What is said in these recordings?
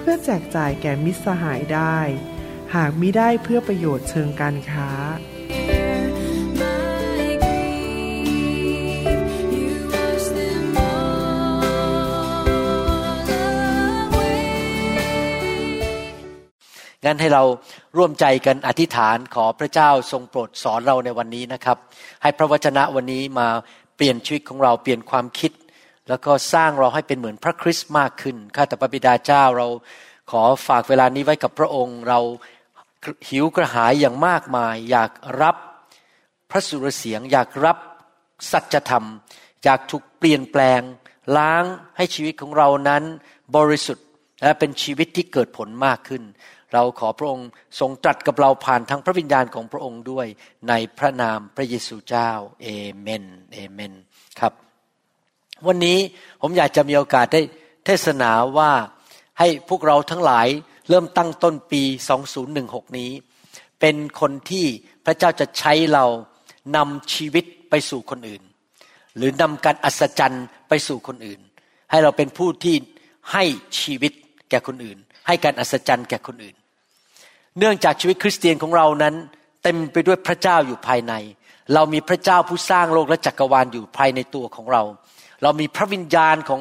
เพื่อแจกจ่ายแก่มิตรสหายได้หากมิได้เพื่อประโยชน์เชิงการค้างั้นให้เราร่วมใจกันอธิษฐานขอพระเจ้าทรงโปรดสอนเราในวันนี้นะครับให้พระวจนะวันนี้มาเปลี่ยนชีวิตของเราเปลี่ยนความคิดแล้วก็สร้างเราให้เป็นเหมือนพระคริสต์มากขึ้นข้าแต่พระบิดาเจ้าเราขอฝากเวลานี้ไว้กับพระองค์เราหิวกระหายอย่างมากมายอยากรับพระสุรเสียงอยากรับสัจธรรมอยากถูกเปลี่ยนแปลงล้างให้ชีวิตของเรานั้นบริสุทธิ์และเป็นชีวิตที่เกิดผลมากขึ้นเราขอพระองค์ทรงตรัสกับเราผ่านทางพระวิญญาณของพระองค์ด้วยในพระนามพระเยซูเจ้าเอเมนเอเมนครับวันนี้ผมอยากจะมีโอกาสได้เทศนาว่าให้พวกเราทั้งหลายเริ่มตั้งต้นปี2016นี้เป็นคนที่พระเจ้าจะใช้เรานำชีวิตไปสู่คนอื่นหรือนำการอัศจรรย์ไปสู่คนอื่นให้เราเป็นผู้ที่ให้ชีวิตแก่คนอื่นให้การอัศจรรย์แก่คนอื่นเนื่องจากชีวิตคริสเตียนของเรานั้นเต็มไปด้วยพระเจ้าอยู่ภายในเรามีพระเจ้าผู้สร้างโลกและจักรวาลอยู่ภายในตัวของเราเรามีพระวิญญาณของ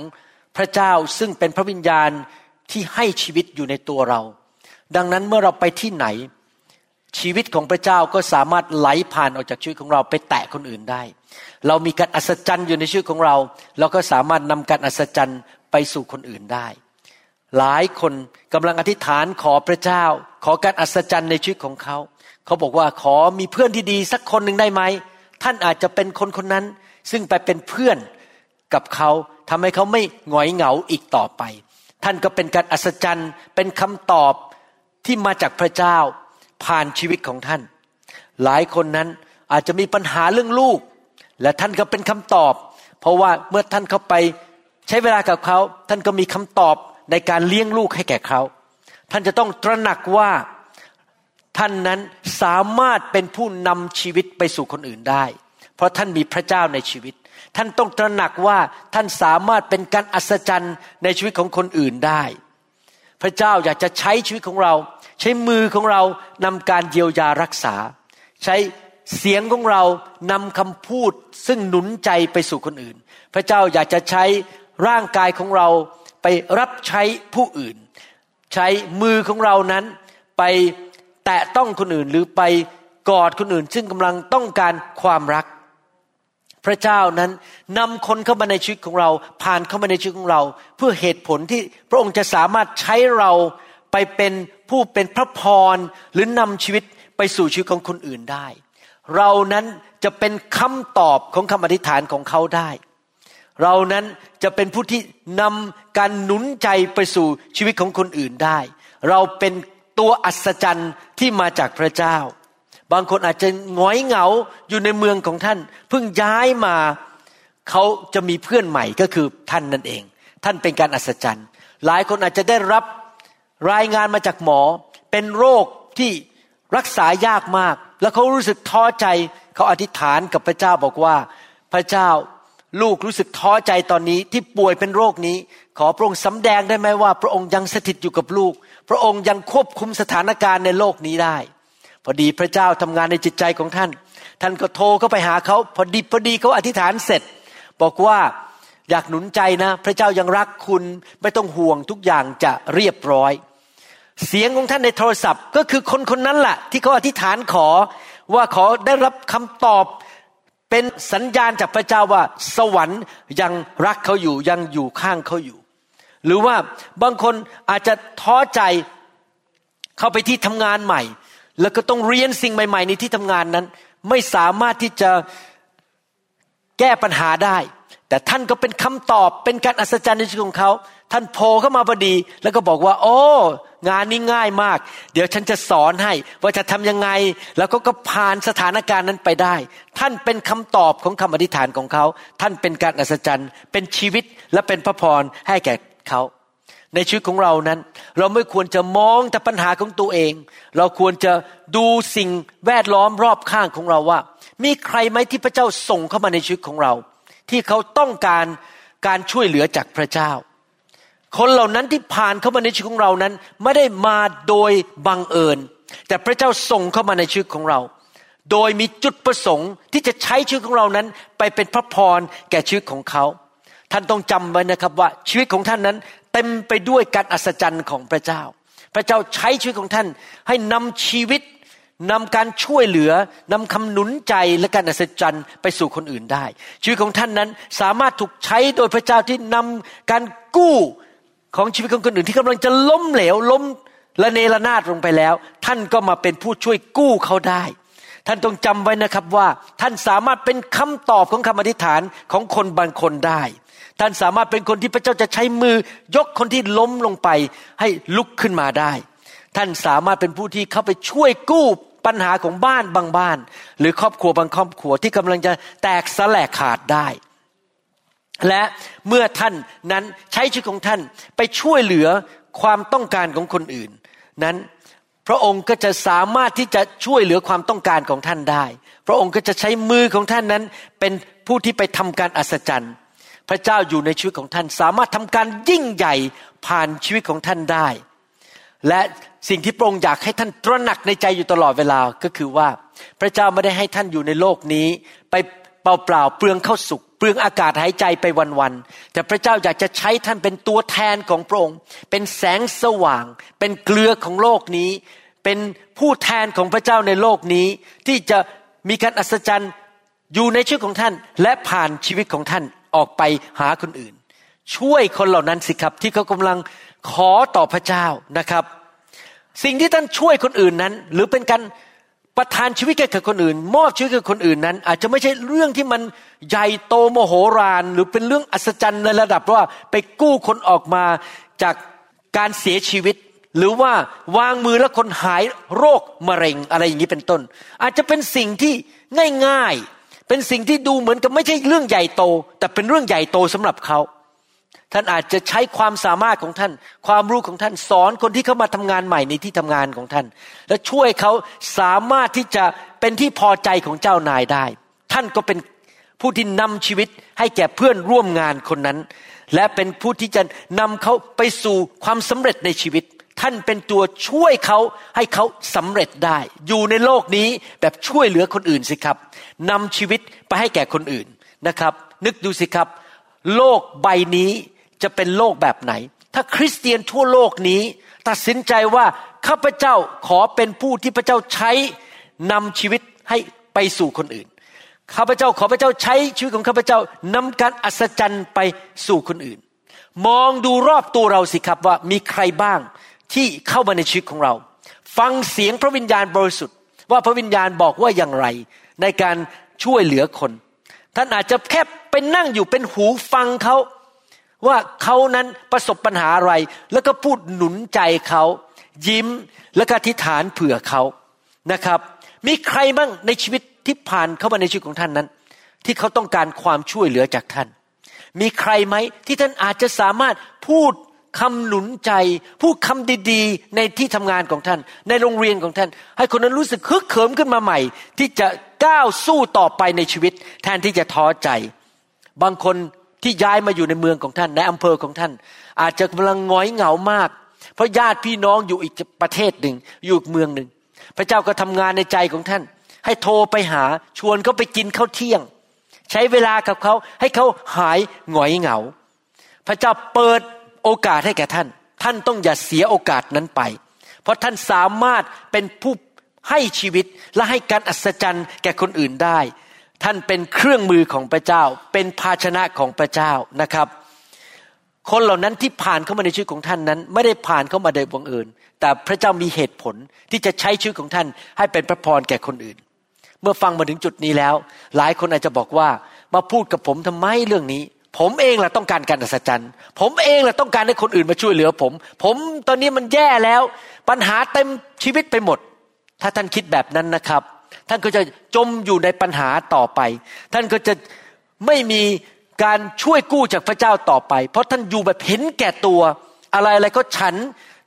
พระเจ้าซึ่งเป็นพระวิญญาณที่ให้ชีวิตอยู่ในตัวเราดังนั้นเมื่อเราไปที่ไหนชีวิตของพระเจ้าก็สามารถไหลผ่านออกจากชีวิตของเราไปแตะคนอื่นได้เรามีการอัศจรรย์อยู่ในชีวิตของเราเราก็สามารถนำการอัศจรรย์ไปสู่คนอื่นได้หลายคนกำลังอธิษฐานขอพระเจ้าขอการอัศจรรย์ในชีวิตของเขาเขาบอกว่าขอมีเพื่อนที่ดีสักคนหนึ่งได้ไหมท่านอาจจะเป็นคนคนนั้นซึ่งไปเป็นเพื่อนกับเขาทำให้เขาไม่หงอยเหงาอีกต่อไปท่านก็เป็นการอัศจรรย์เป็นคำตอบที่มาจากพระเจ้าผ่านชีวิตของท่านหลายคนนั้นอาจจะมีปัญหาเรื่องลูกและท่านก็เป็นคำตอบเพราะว่าเมื่อท่านเข้าไปใช้เวลากับเขาท่านก็มีคำตอบในการเลี้ยงลูกให้แก่เขาท่านจะต้องตระหนักว่าท่านนั้นสามารถเป็นผู้นำชีวิตไปสู่คนอื่นได้เพราะท่านมีพระเจ้าในชีวิตท่านต้องตระหนักว่าท่านสามารถเป็นการอัศจรรย์ในชีวิตของคนอื่นได้พระเจ้าอยากจะใช้ชีวิตของเราใช้มือของเรานำการเยียวยารักษาใช้เสียงของเรานำคำพูดซึ่งหนุนใจไปสู่คนอื่นพระเจ้าอยากจะใช้ร่างกายของเราไปรับใช้ผู้อื่นใช้มือของเรานั้นไปแตะต้องคนอื่นหรือไปกอดคนอื่นซึ่งกำลังต้องการความรักพระเจ้านั้นนำคนเข้ามาในชีวิตของเราผ่านเข้ามาในชีวิตของเราเพื่อเหตุผลที่พระองค์จะสามารถใช้เราไปเป็นผู้เป็นพระพรหรือนำชีวิตไปสู่ชีวิตของคนอื่นได้เรานั้นจะเป็นคำตอบของคำอธิษฐานของเขาได้เรานั้นจะเป็นผู้ที่นำการหนุนใจไปสู่ชีวิตของคนอื่นได้เราเป็นตัวอัศจรรย์ที่มาจากพระเจ้าบางคนอาจจะง้อยเหงาอยู่ในเมืองของท่านเพิ่งย้ายมาเขาจะมีเพื่อนใหม่ก็คือท่านนั่นเองท่านเป็นการอัศจรรย์หลายคนอาจจะได้รับรายงานมาจากหมอเป็นโรคที่รักษายากมากแล้วเขารู้สึกท้อใจเขาอธิษฐานกับพระเจ้าบอกว่าพระเจ้าลูกรู้สึกท้อใจตอนนี้ที่ป่วยเป็นโรคนี้ขอพระองค์สำแดงได้ไหมว่าพระองค์ยังสถิตอยู่กับลูกพระองค์ยังควบคุมสถานการณ์ในโลกนี้ได้พอดีพระเจ้าทำงานในจิตใจของท่านท่านก็โทรเข้าไปหาเขาพอดีเขาอธิษฐานเสร็จบอกว่าอยากหนุนใจนะพระเจ้ายังรักคุณไม่ต้องห่วงทุกอย่างจะเรียบร้อยเสียงของท่านในโทรศัพท์ก็คือคนคนนั้นแหละที่เขาอธิษฐานขอว่าขอได้รับคำตอบเป็นสัญญาณจากพระเจ้าว่าสวรรค์ยังรักเขาอยู่ยังอยู่ข้างเขาอยู่หรือว่าบางคนอาจจะท้อใจเข้าไปที่ทำงานใหม่แล้วก็ต้องเรียนสิ่งใหม่ๆในที่ทำงานนั้นไม่สามารถที่จะแก้ปัญหาได้แต่ท่านก็เป็นคำตอบเป็นการอัศจรรย์ในชีวิตของเขา ท่านโผล่เข้ามาพอดีแล้วก็บอกว่าโอ้งานนี้ง่ายมากเดี๋ยวฉันจะสอนให้ว่าจะทำยังไงแล้วก็ผ่านสถานการณ์นั้นไปได้ท่านเป็นคำตอบของคำอธิษฐานของเขาท่านเป็นการอัศจรรย์เป็นชีวิตและเป็นพระพรให้แก่เขาในชีวิตของเรานั้นเราไม่ควรจะมองแต่ปัญหาของตัวเองเราควรจะดูสิ่งแวดล้อมรอบข้างของเราว่ามีใครไหมที่พระเจ้าส่งเข้ามาในชีวิตของเราที่เขาต้องการการช่วยเหลือจากพระเจ้าคนเหล่านั้นที่ผ่านเข้ามาในชีวิตของเรานั้นไม่ได้มาโดยบังเอิญแต่พระเจ้าส่งเข้ามาในชีวิตของเราโดยมีจุดประสงค์ที่จะใช้ชีวิตของเรานั้นไปเป็นพระพรแก่ชีวิตของเขาท่านต้องจำไว้นะครับว่าชีวิตของท่านนั้นเต็มไปด้วยการอัศจรรย์ของพระเจ้าพระเจ้าใช้ชีวิตของท่านให้นำชีวิตนำการช่วยเหลือนำคำหนุนใจและการอัศจรรย์ไปสู่คนอื่นได้ชีวิตของท่านนั้นสามารถถูกใช้โดยพระเจ้าที่นำการกู้ของชีวิตของคนอื่นที่กำลังจะล้มเหลวล้มละเนระนาดลงไปแล้วท่านก็มาเป็นผู้ช่วยกู้เขาได้ท่านต้องจำไว้นะครับว่าท่านสามารถเป็นคำตอบของคำอธิษฐานของคนบางคนได้ท่านสามารถเป็นคนที่พระเจ้าจะใช้มือยกคนที่ล้มลงไปให้ลุกขึ้นมาได้ท่านสามารถเป็นผู้ที่เข้าไปช่วยกู้ปัญหาของบ้านบางบ้านหรือครอบครัวบางครอบครัวที่กำลังจะแตกสลายขาดได้และเมื่อท่านนั้นใช้ชีวิตของท่านไปช่วยเหลือความต้องการของคนอื่นนั้นพระองค์ก็จะสามารถที่จะช่วยเหลือความต้องการของท่านได้พระองค์ก็จะใช้มือของท่านนั้นเป็นผู้ที่ไปทำการอัศจรรย์พระเจ้าอยู่ในชีวิตของท่านสามารถทำการยิ่งใหญ่ผ่านชีวิตของท่านได้และสิ่งที่พระองค์อยากให้ท่านตระหนักในใจอยู่ตลอดเวลาก็คือว่าพระเจ้าไม่ได้ให้ท่านอยู่ในโลกนี้ไปเปล่าๆเปลืองข้าวสุกเปลืองอากาศหายใจไปวันๆแต่พระเจ้าอยากจะใช้ท่านเป็นตัวแทนของพระองค์เป็นแสงสว่างเป็นเกลือของโลกนี้เป็นผู้แทนของพระเจ้าในโลกนี้ที่จะมีการอัศจรรย์อยู่ในชีวิตของท่านและผ่านชีวิตของท่านออกไปหาคนอื่นช่วยคนเหล่านั้นสิครับที่เขากำลังขอต่อพระเจ้านะครับสิ่งที่ท่านช่วยคนอื่นนั้นหรือเป็นการประทานชีวิตแก่คนอื่นมอบชีวิตแก่คนอื่นนั้นอาจจะไม่ใช่เรื่องที่มันใหญ่โตโมโหฬารหรือเป็นเรื่องอัศจรรย์ในระดับว่าไปกู้คนออกมาจากการเสียชีวิตหรือว่าวางมือแล้วคนหายโรคมะเร็งอะไรอย่างนี้เป็นต้นอาจจะเป็นสิ่งที่ง่ายๆเป็นสิ่งที่ดูเหมือนกับไม่ใช่เรื่องใหญ่โตแต่เป็นเรื่องใหญ่โตสำหรับเขาท่านอาจจะใช้ความสามารถของท่านความรู้ของท่านสอนคนที่เข้ามาทำงานใหม่ในที่ทำงานของท่านและช่วยเขาสามารถที่จะเป็นที่พอใจของเจ้านายได้ท่านก็เป็นผู้ที่นำชีวิตให้แก่เพื่อนร่วมงานคนนั้นและเป็นผู้ที่จะนำเขาไปสู่ความสำเร็จในชีวิตท่านเป็นตัวช่วยเขาให้เขาสำเร็จได้อยู่ในโลกนี้แบบช่วยเหลือคนอื่นสิครับนำชีวิตไปให้แก่คนอื่นนะครับนึกดูสิครับโลกใบนี้จะเป็นโลกแบบไหนถ้าคริสเตียนทั่วโลกนี้ตัดสินใจว่าข้าพเจ้าขอเป็นผู้ที่พระเจ้าใช้นำชีวิตให้ไปสู่คนอื่นข้าพเจ้าขอพระเจ้าใช้ชีวิตของข้าพเจ้านำการอัศจรรย์ไปสู่คนอื่นมองดูรอบตัวเราสิครับว่ามีใครบ้างที่เข้ามาในชีวิตของเราฟังเสียงพระวิญญาณบริสุทธิ์ว่าพระวิญญาณบอกว่าอย่างไรในการช่วยเหลือคนท่านอาจจะแค่ไปนั่งอยู่เป็นหูฟังเขาว่าเขานั้นประสบปัญหาอะไรแล้วก็พูดหนุนใจเขายิ้มแล้วก็อธิษฐานเผื่อเขานะครับมีใครบ้างในชีวิตที่ผ่านเข้ามาในชีวิตของท่านนั้นที่เขาต้องการความช่วยเหลือจากท่านมีใครไหมที่ท่านอาจจะสามารถพูดคำหนุนใจพูดคำดีๆในที่ทำงานของท่านในโรงเรียนของท่านให้คนนั้นรู้สึกฮึกเหิมขึ้นมาใหม่ที่จะก้าวสู้ต่อไปในชีวิตแทนที่จะท้อใจบางคนที่ย้ายมาอยู่ในเมืองของท่านในอำเภอของท่านอาจจะกำลังง้อยเหงามากเพราะญาติพี่น้องอยู่อีกประเทศหนึ่งอยู่อีกเมืองหนึ่งพระเจ้าก็ทำงานในใจของท่านให้โทรไปหาชวนเขาไปกินข้าวเที่ยงใช้เวลากับเขาให้เขาหายง้อยเหงาพระเจ้าเปิดโอกาสให้แก่ท่านท่านต้องอย่าเสียโอกาสนั้นไปเพราะท่านสามารถเป็นผู้ให้ชีวิตและให้การอัศจรรย์แก่คนอื่นได้ท่านเป็นเครื่องมือของพระเจ้าเป็นภาชนะของพระเจ้านะครับคนเหล่านั้นที่ผ่านเข้ามาในชีวิตของท่านนั้นไม่ได้ผ่านเข้ามาโดยบังเอิญแต่พระเจ้ามีเหตุผลที่จะใช้ชีวิตของท่านให้เป็นพระพรแก่คนอื่นเมื่อฟังมาถึงจุดนี้แล้วหลายคนอาจจะบอกว่ามาพูดกับผมทำไมเรื่องนี้ ผมเองล่ะต้องการการอัศจรรย์ผมเองล่ะต้องการให้คนอื่นมาช่วยเหลือผมตอนนี้มันแย่แล้วปัญหาเต็มชีวิตไปหมดถ้าท่านคิดแบบนั้นนะครับท่านก็จะจมอยู่ในปัญหาต่อไปท่านก็จะไม่มีการช่วยกู้จากพระเจ้าต่อไปเพราะท่านอยู่แบบเห็นแก่ตัวอะไรๆก็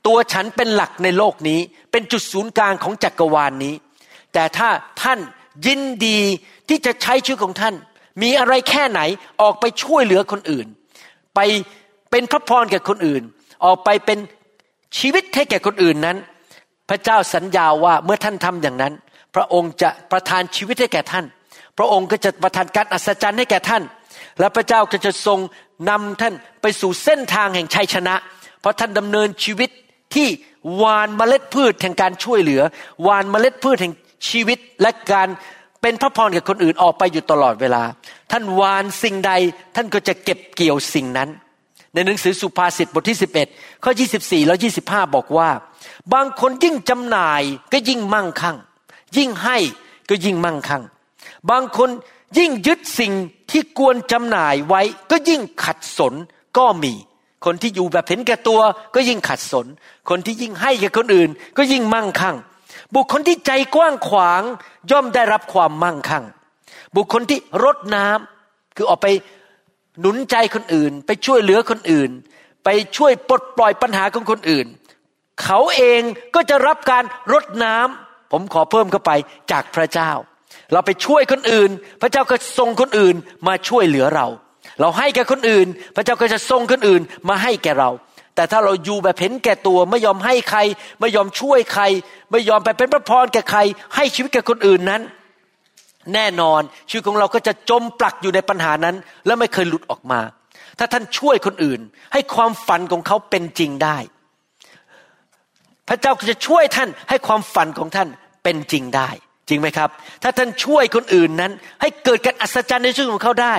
ตัวฉันเป็นหลักในโลกนี้เป็นจุดศูนย์กลางของจักรวาลนี้แต่ถ้าท่านยินดีที่จะใช้ชีวิตของท่านมีอะไรแค่ไหนออกไปช่วยเหลือคนอื่นไปเป็นพระพรแก่คนอื่นออกไปเป็นชีวิตให้แก่คนอื่นนั้นพระเจ้าสัญญาว่าเมื่อท่านทำอย่างนั้นพระองค์จะประทานชีวิตให้แก่ท่านพระองค์ก็จะประทานการอัศจรรย์ให้แก่ท่านและพระเจ้าก็จะทรงนำท่านไปสู่เส้นทางแห่งชัยชนะเพราะท่านดำเนินชีวิตที่หว่านเมล็ดพืชแห่งการช่วยเหลือหว่านเมล็ดพืชแห่งชีวิตและการเป็นพระพรแก่คนอื่นออกไปอยู่ตลอดเวลาท่านหว่านสิ่งใดท่านก็จะเก็บเกี่ยวสิ่งนั้นในหนังสือสุภาษิตบทที่11ข้อ24และ25บอกว่าบางคนยิ่งจำหน่ายก็ยิ่งมั่งคั่งยิ่งให้ก็ยิ่งมั่งคั่งบางคนยิ่งยึดสิ่งที่ควรจำหน่ายไว้ก็ยิ่งขัดสนก็มีคนที่อยู่แบบเห็นแก่ตัวก็ยิ่งขัดสนคนที่ยิ่งให้แก่คนอื่นก็ยิ่งมั่งคั่งบุคคลที่ใจกว้างขวางย่อมได้รับความมั่งคั่งบุคคลที่รดน้ำคือออกไปหนุนใจคนอื่นไปช่วยเหลือคนอื่นไปช่วยปลดปล่อยปัญหาของคนอื่นเขาเองก็จะรับการรดน้ำผมขอเพิ่มเข้าไปจากพระเจ้าเราไปช่วยคนอื่นพระเจ้าก็ส่งคนอื่นมาช่วยเหลือเราให้แก่คนอื่นพระเจ้าก็จะส่งคนอื่นมาให้แก่เราแต่ถ้าเราอยู่แบบเห็นแก่ตัวไม่ยอมให้ใครไม่ยอมช่วยใครไม่ยอมไปเป็นพระพรแก่ใครให้ชีวิตแก่คนอื่นนั้นแน่นอนชีวิตของเราก็จะจมปลักอยู่ในปัญหานั้นและไม่เคยหลุดออกมาถ้าท่านช่วยคนอื่นให้ความฝันของเขาเป็นจริงได้พระเจ้าก็จะช่วยท่านให้ความฝันของท่านเป็นจริงได้จริงไหมครับถ้าท่านช่วยคนอื่นนั้นให้เกิดการอัศจรรย์ในชีวิตของเขาได้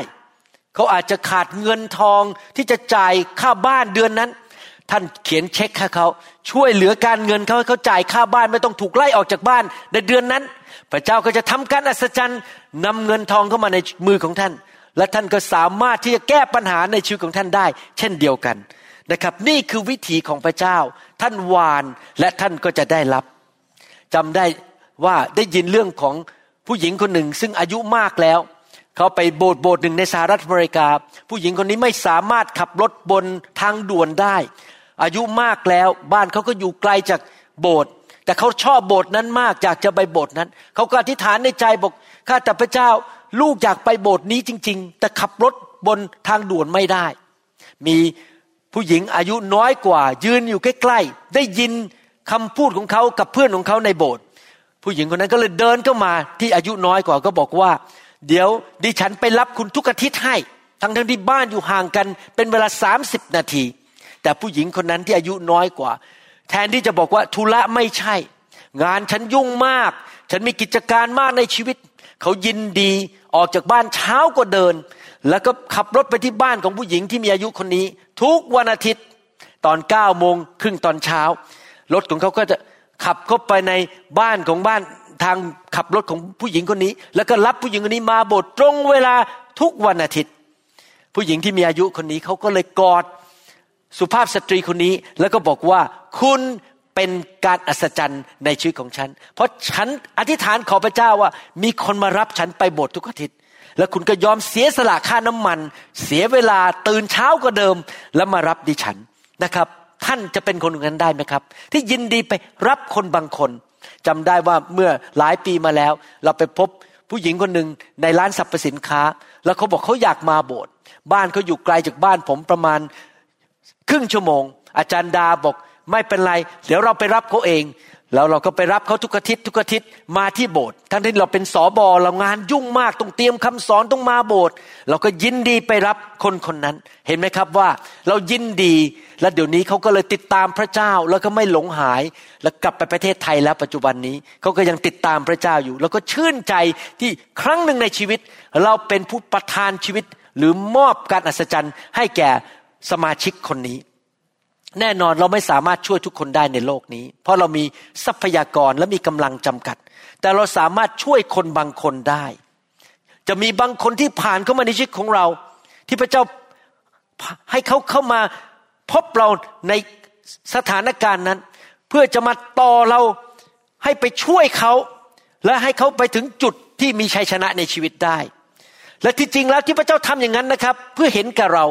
เขาอาจจะขาดเงินทองที่จะจ่ายค่าบ้านเดือนนั้นท่านเขียนเช็คให้เขาช่วยเหลือการเงินเขาให้เขาจ่ายค่าบ้านไม่ต้องถูกไล่ออกจากบ้านในเดือนนั้นพระเจ้าก็จะทำการอัศจรรย์นำเงินทองเข้ามาในมือของท่านและท่านก็สามารถที่จะแก้ปัญหาในชีวิตของท่านได้เช่นเดียวกันนะครับนี่คือวิถีของพระเจ้าท่านหว่านและท่านก็จะได้รับจำได้ว่าได้ยินเรื่องของผู้หญิงคนหนึ่งซึ่งอายุมากแล้วเขาไปโบสถ์หนึ่งในสหรัฐอเมริกาผู้หญิงคนนี้ไม่สามารถขับรถบนทางด่วนได้อายุมากแล้วบ้านเขาก็อยู่ไกลจากโบสถ์แต่เขาชอบโบสถ์นั้นมากอยากจะไปโบสถ์นั้นเขาก็อธิษฐานในใจบอกข้าแต่พระเจ้าลูกอยากไปโบสถ์นี้จริงๆแต่ขับรถบนทางด่วนไม่ได้มีผู้หญิงอายุน้อยกว่ายืนอยู่ใกล้ๆได้ยินคำพูดของเขากับเพื่อนของเขาในโบสถ์ผู้หญิงคนนั้นก็เลยเดินเข้ามาที่อายุน้อยกว่าก็บอกว่าเดี๋ยวดิฉันไปรับคุณทุกอาทิตย์ให้ทั้งที่บ้านอยู่ห่างกันเป็นเวลา30นาทีแต่ผู้หญิงคนนั้นที่อายุน้อยกว่าแทนที่จะบอกว่าธุระไม่ใช่งานฉันยุ่งมากฉันมีกิจการมากในชีวิตเขายินดีออกจากบ้านเช้ากว่าเดินแล้วก็ขับรถไปที่บ้านของผู้หญิงที่มีอายุคนนี้ทุกวันอาทิตย์ตอน 9:30 น.ตอนเช้ารถของเขาก็จะขับเข้าไปในบ้านของบ้านทางขับรถของผู้หญิงคนนี้แล้วก็รับผู้หญิงคนนี้มาโบสถ์ตรงเวลาทุกวันอาทิตย์ผู้หญิงที่มีอายุคนนี้เขาก็เลยกอดสุภาพสตรีคนนี้แล้วก็บอกว่าคุณเป็นการอัศจรรย์ในชีวิตของฉันเพราะฉันอธิษฐานขอพระเจ้าว่ามีคนมารับฉันไปโบสถ์ทุกอาทิตย์แล้วคุณก็ยอมเสียสละค่าน้ำมันเสียเวลาตื่นเช้ากว่าเดิมแล้วมารับดิฉันนะครับท่านจะเป็นคนอย่างนั้นได้ไหมครับที่ยินดีไปรับคนบางคนจำได้ว่าเมื่อหลายปีมาแล้วเราไปพบผู้หญิงคนหนึ่งในร้านสรรพสินค้าแล้วเขาบอกเขาอยากมาโบสถ์บ้านเขาอยู่ไกลจากบ้านผมประมาณครึ่งชั่วโมงอาจารย์ดาบอกไม่เป็นไรเดี๋ยวเราไปรับเขาเองแล้วเราก็ไปรับเขาทุกอาทิตย์มาที่โบสถ์ทั้งที่เราเป็นสบเรางานยุ่งมากต้องเตรียมคำสอนต้องมาโบสถ์เราก็ยินดีไปรับคนนั้นเห็นไหมครับว่าเรายินดีและเดี๋ยวนี้เขาก็เลยติดตามพระเจ้าแล้วก็ไม่หลงหายแล้วกลับไปประเทศไทยแล้วปัจจุบันนี้เขาก็ยังติดตามพระเจ้าอยู่แล้วก็ชื่นใจที่ครั้งหนึ่งในชีวิตเราเป็นผู้ประทานชีวิตหรือมอบการอัศจรรย์ให้แก่สมาชิกคนนี้แน่นอนเราไม่สามารถช่วยทุกคนได้ในโลกนี้เพราะเรามีทรัพยากรและมีกำลังจำกัดแต่เราสามารถช่วยคนบางคนได้จะมีบางคนที่ผ่านเข้ามาในชีวิตของเราที่พระเจ้า ให้เขาเข้ามาพบเราในสถานการณ์นั้นเพื่อจะมาต่อเราให้ไปช่วยเขาและให้เขาไปถึงจุดที่มีชัยชนะในชีวิตได้และที่จริงแล้วที่พระเจ้าทำอย่างนั้นนะครับเพื่อเห็นกับเรา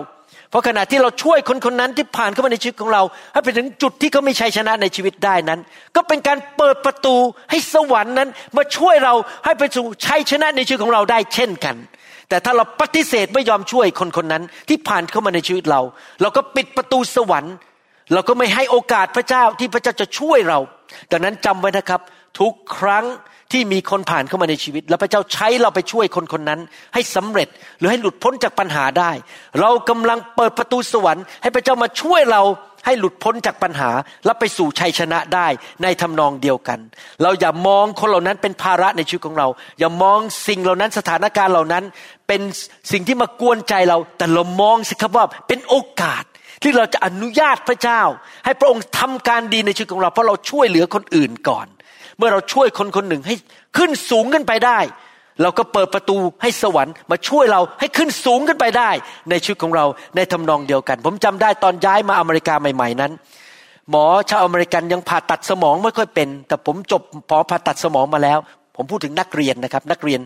เพราะขณะที่เราช่วยคนคนนั้นที่ผ่านเข้ามาในชีวิตของเราให้ไปถึงจุดที่เขามีชัยชนะในชีวิตได้นั้นก็เป็นการเปิดประตูให้สวรรค์นั้นมาช่วยเราให้ไปสู่ชัยชนะในชีวิตของเราได้เช่นกันแต่ถ้าเราปฏิเสธไม่ยอมช่วยคนคนนั้นที่ผ่านเข้ามาในชีวิตเราเราก็ปิดประตูสวรรค์เราก็ไม่ให้โอกาสพระเจ้าที่พระเจ้าจะช่วยเราดังนั้นจำไว้นะครับทุกครั้งที่มีคนผ่านเข้ามาในชีวิตแล้วพระเจ้าใช้เราไปช่วยคนคนนั้นให้สำเร็จหรือให้หลุดพ้นจากปัญหาได้เรากำลังเปิดประตูสวรรค์ให้พระเจ้ามาช่วยเราให้หลุดพ้นจากปัญหาและไปสู่ชัยชนะได้ในทำนองเดียวกันเราอย่ามองคนเหล่านั้นเป็นภาระในชีวิตของเราอย่ามองสิ่งเหล่านั้นสถานการณ์เหล่านั้นเป็นสิ่งที่มากวนใจเราแต่เรามองสิครับว่าเป็นโอกาสที่เราจะอนุญาตพระเจ้าให้พระองค์ทำการดีในชีวิตของเราเพราะเราช่วยเหลือคนอื่นก่อนเมื่อเราช่วยคนคนหนึ่งให้ขึ้นสูงขึ้นไปได้เราก็เปิดประตูให้สวรรค์มาช่วยเราให้ขึ้นสูงขึ้นไปได้ในชีวิตของเราในทำนองเดียวกันผมจำได้ตอนย้ายมาอเมริกาใหม่ๆนั้นหมอชาวอเมริกันยังผ่าตัดสมองไม่ค่อยเป็นแต่ผมจบหมอผ่าตัดสมองมาแล้วผมพูดถึงนักเรียนนะครับนักเรียน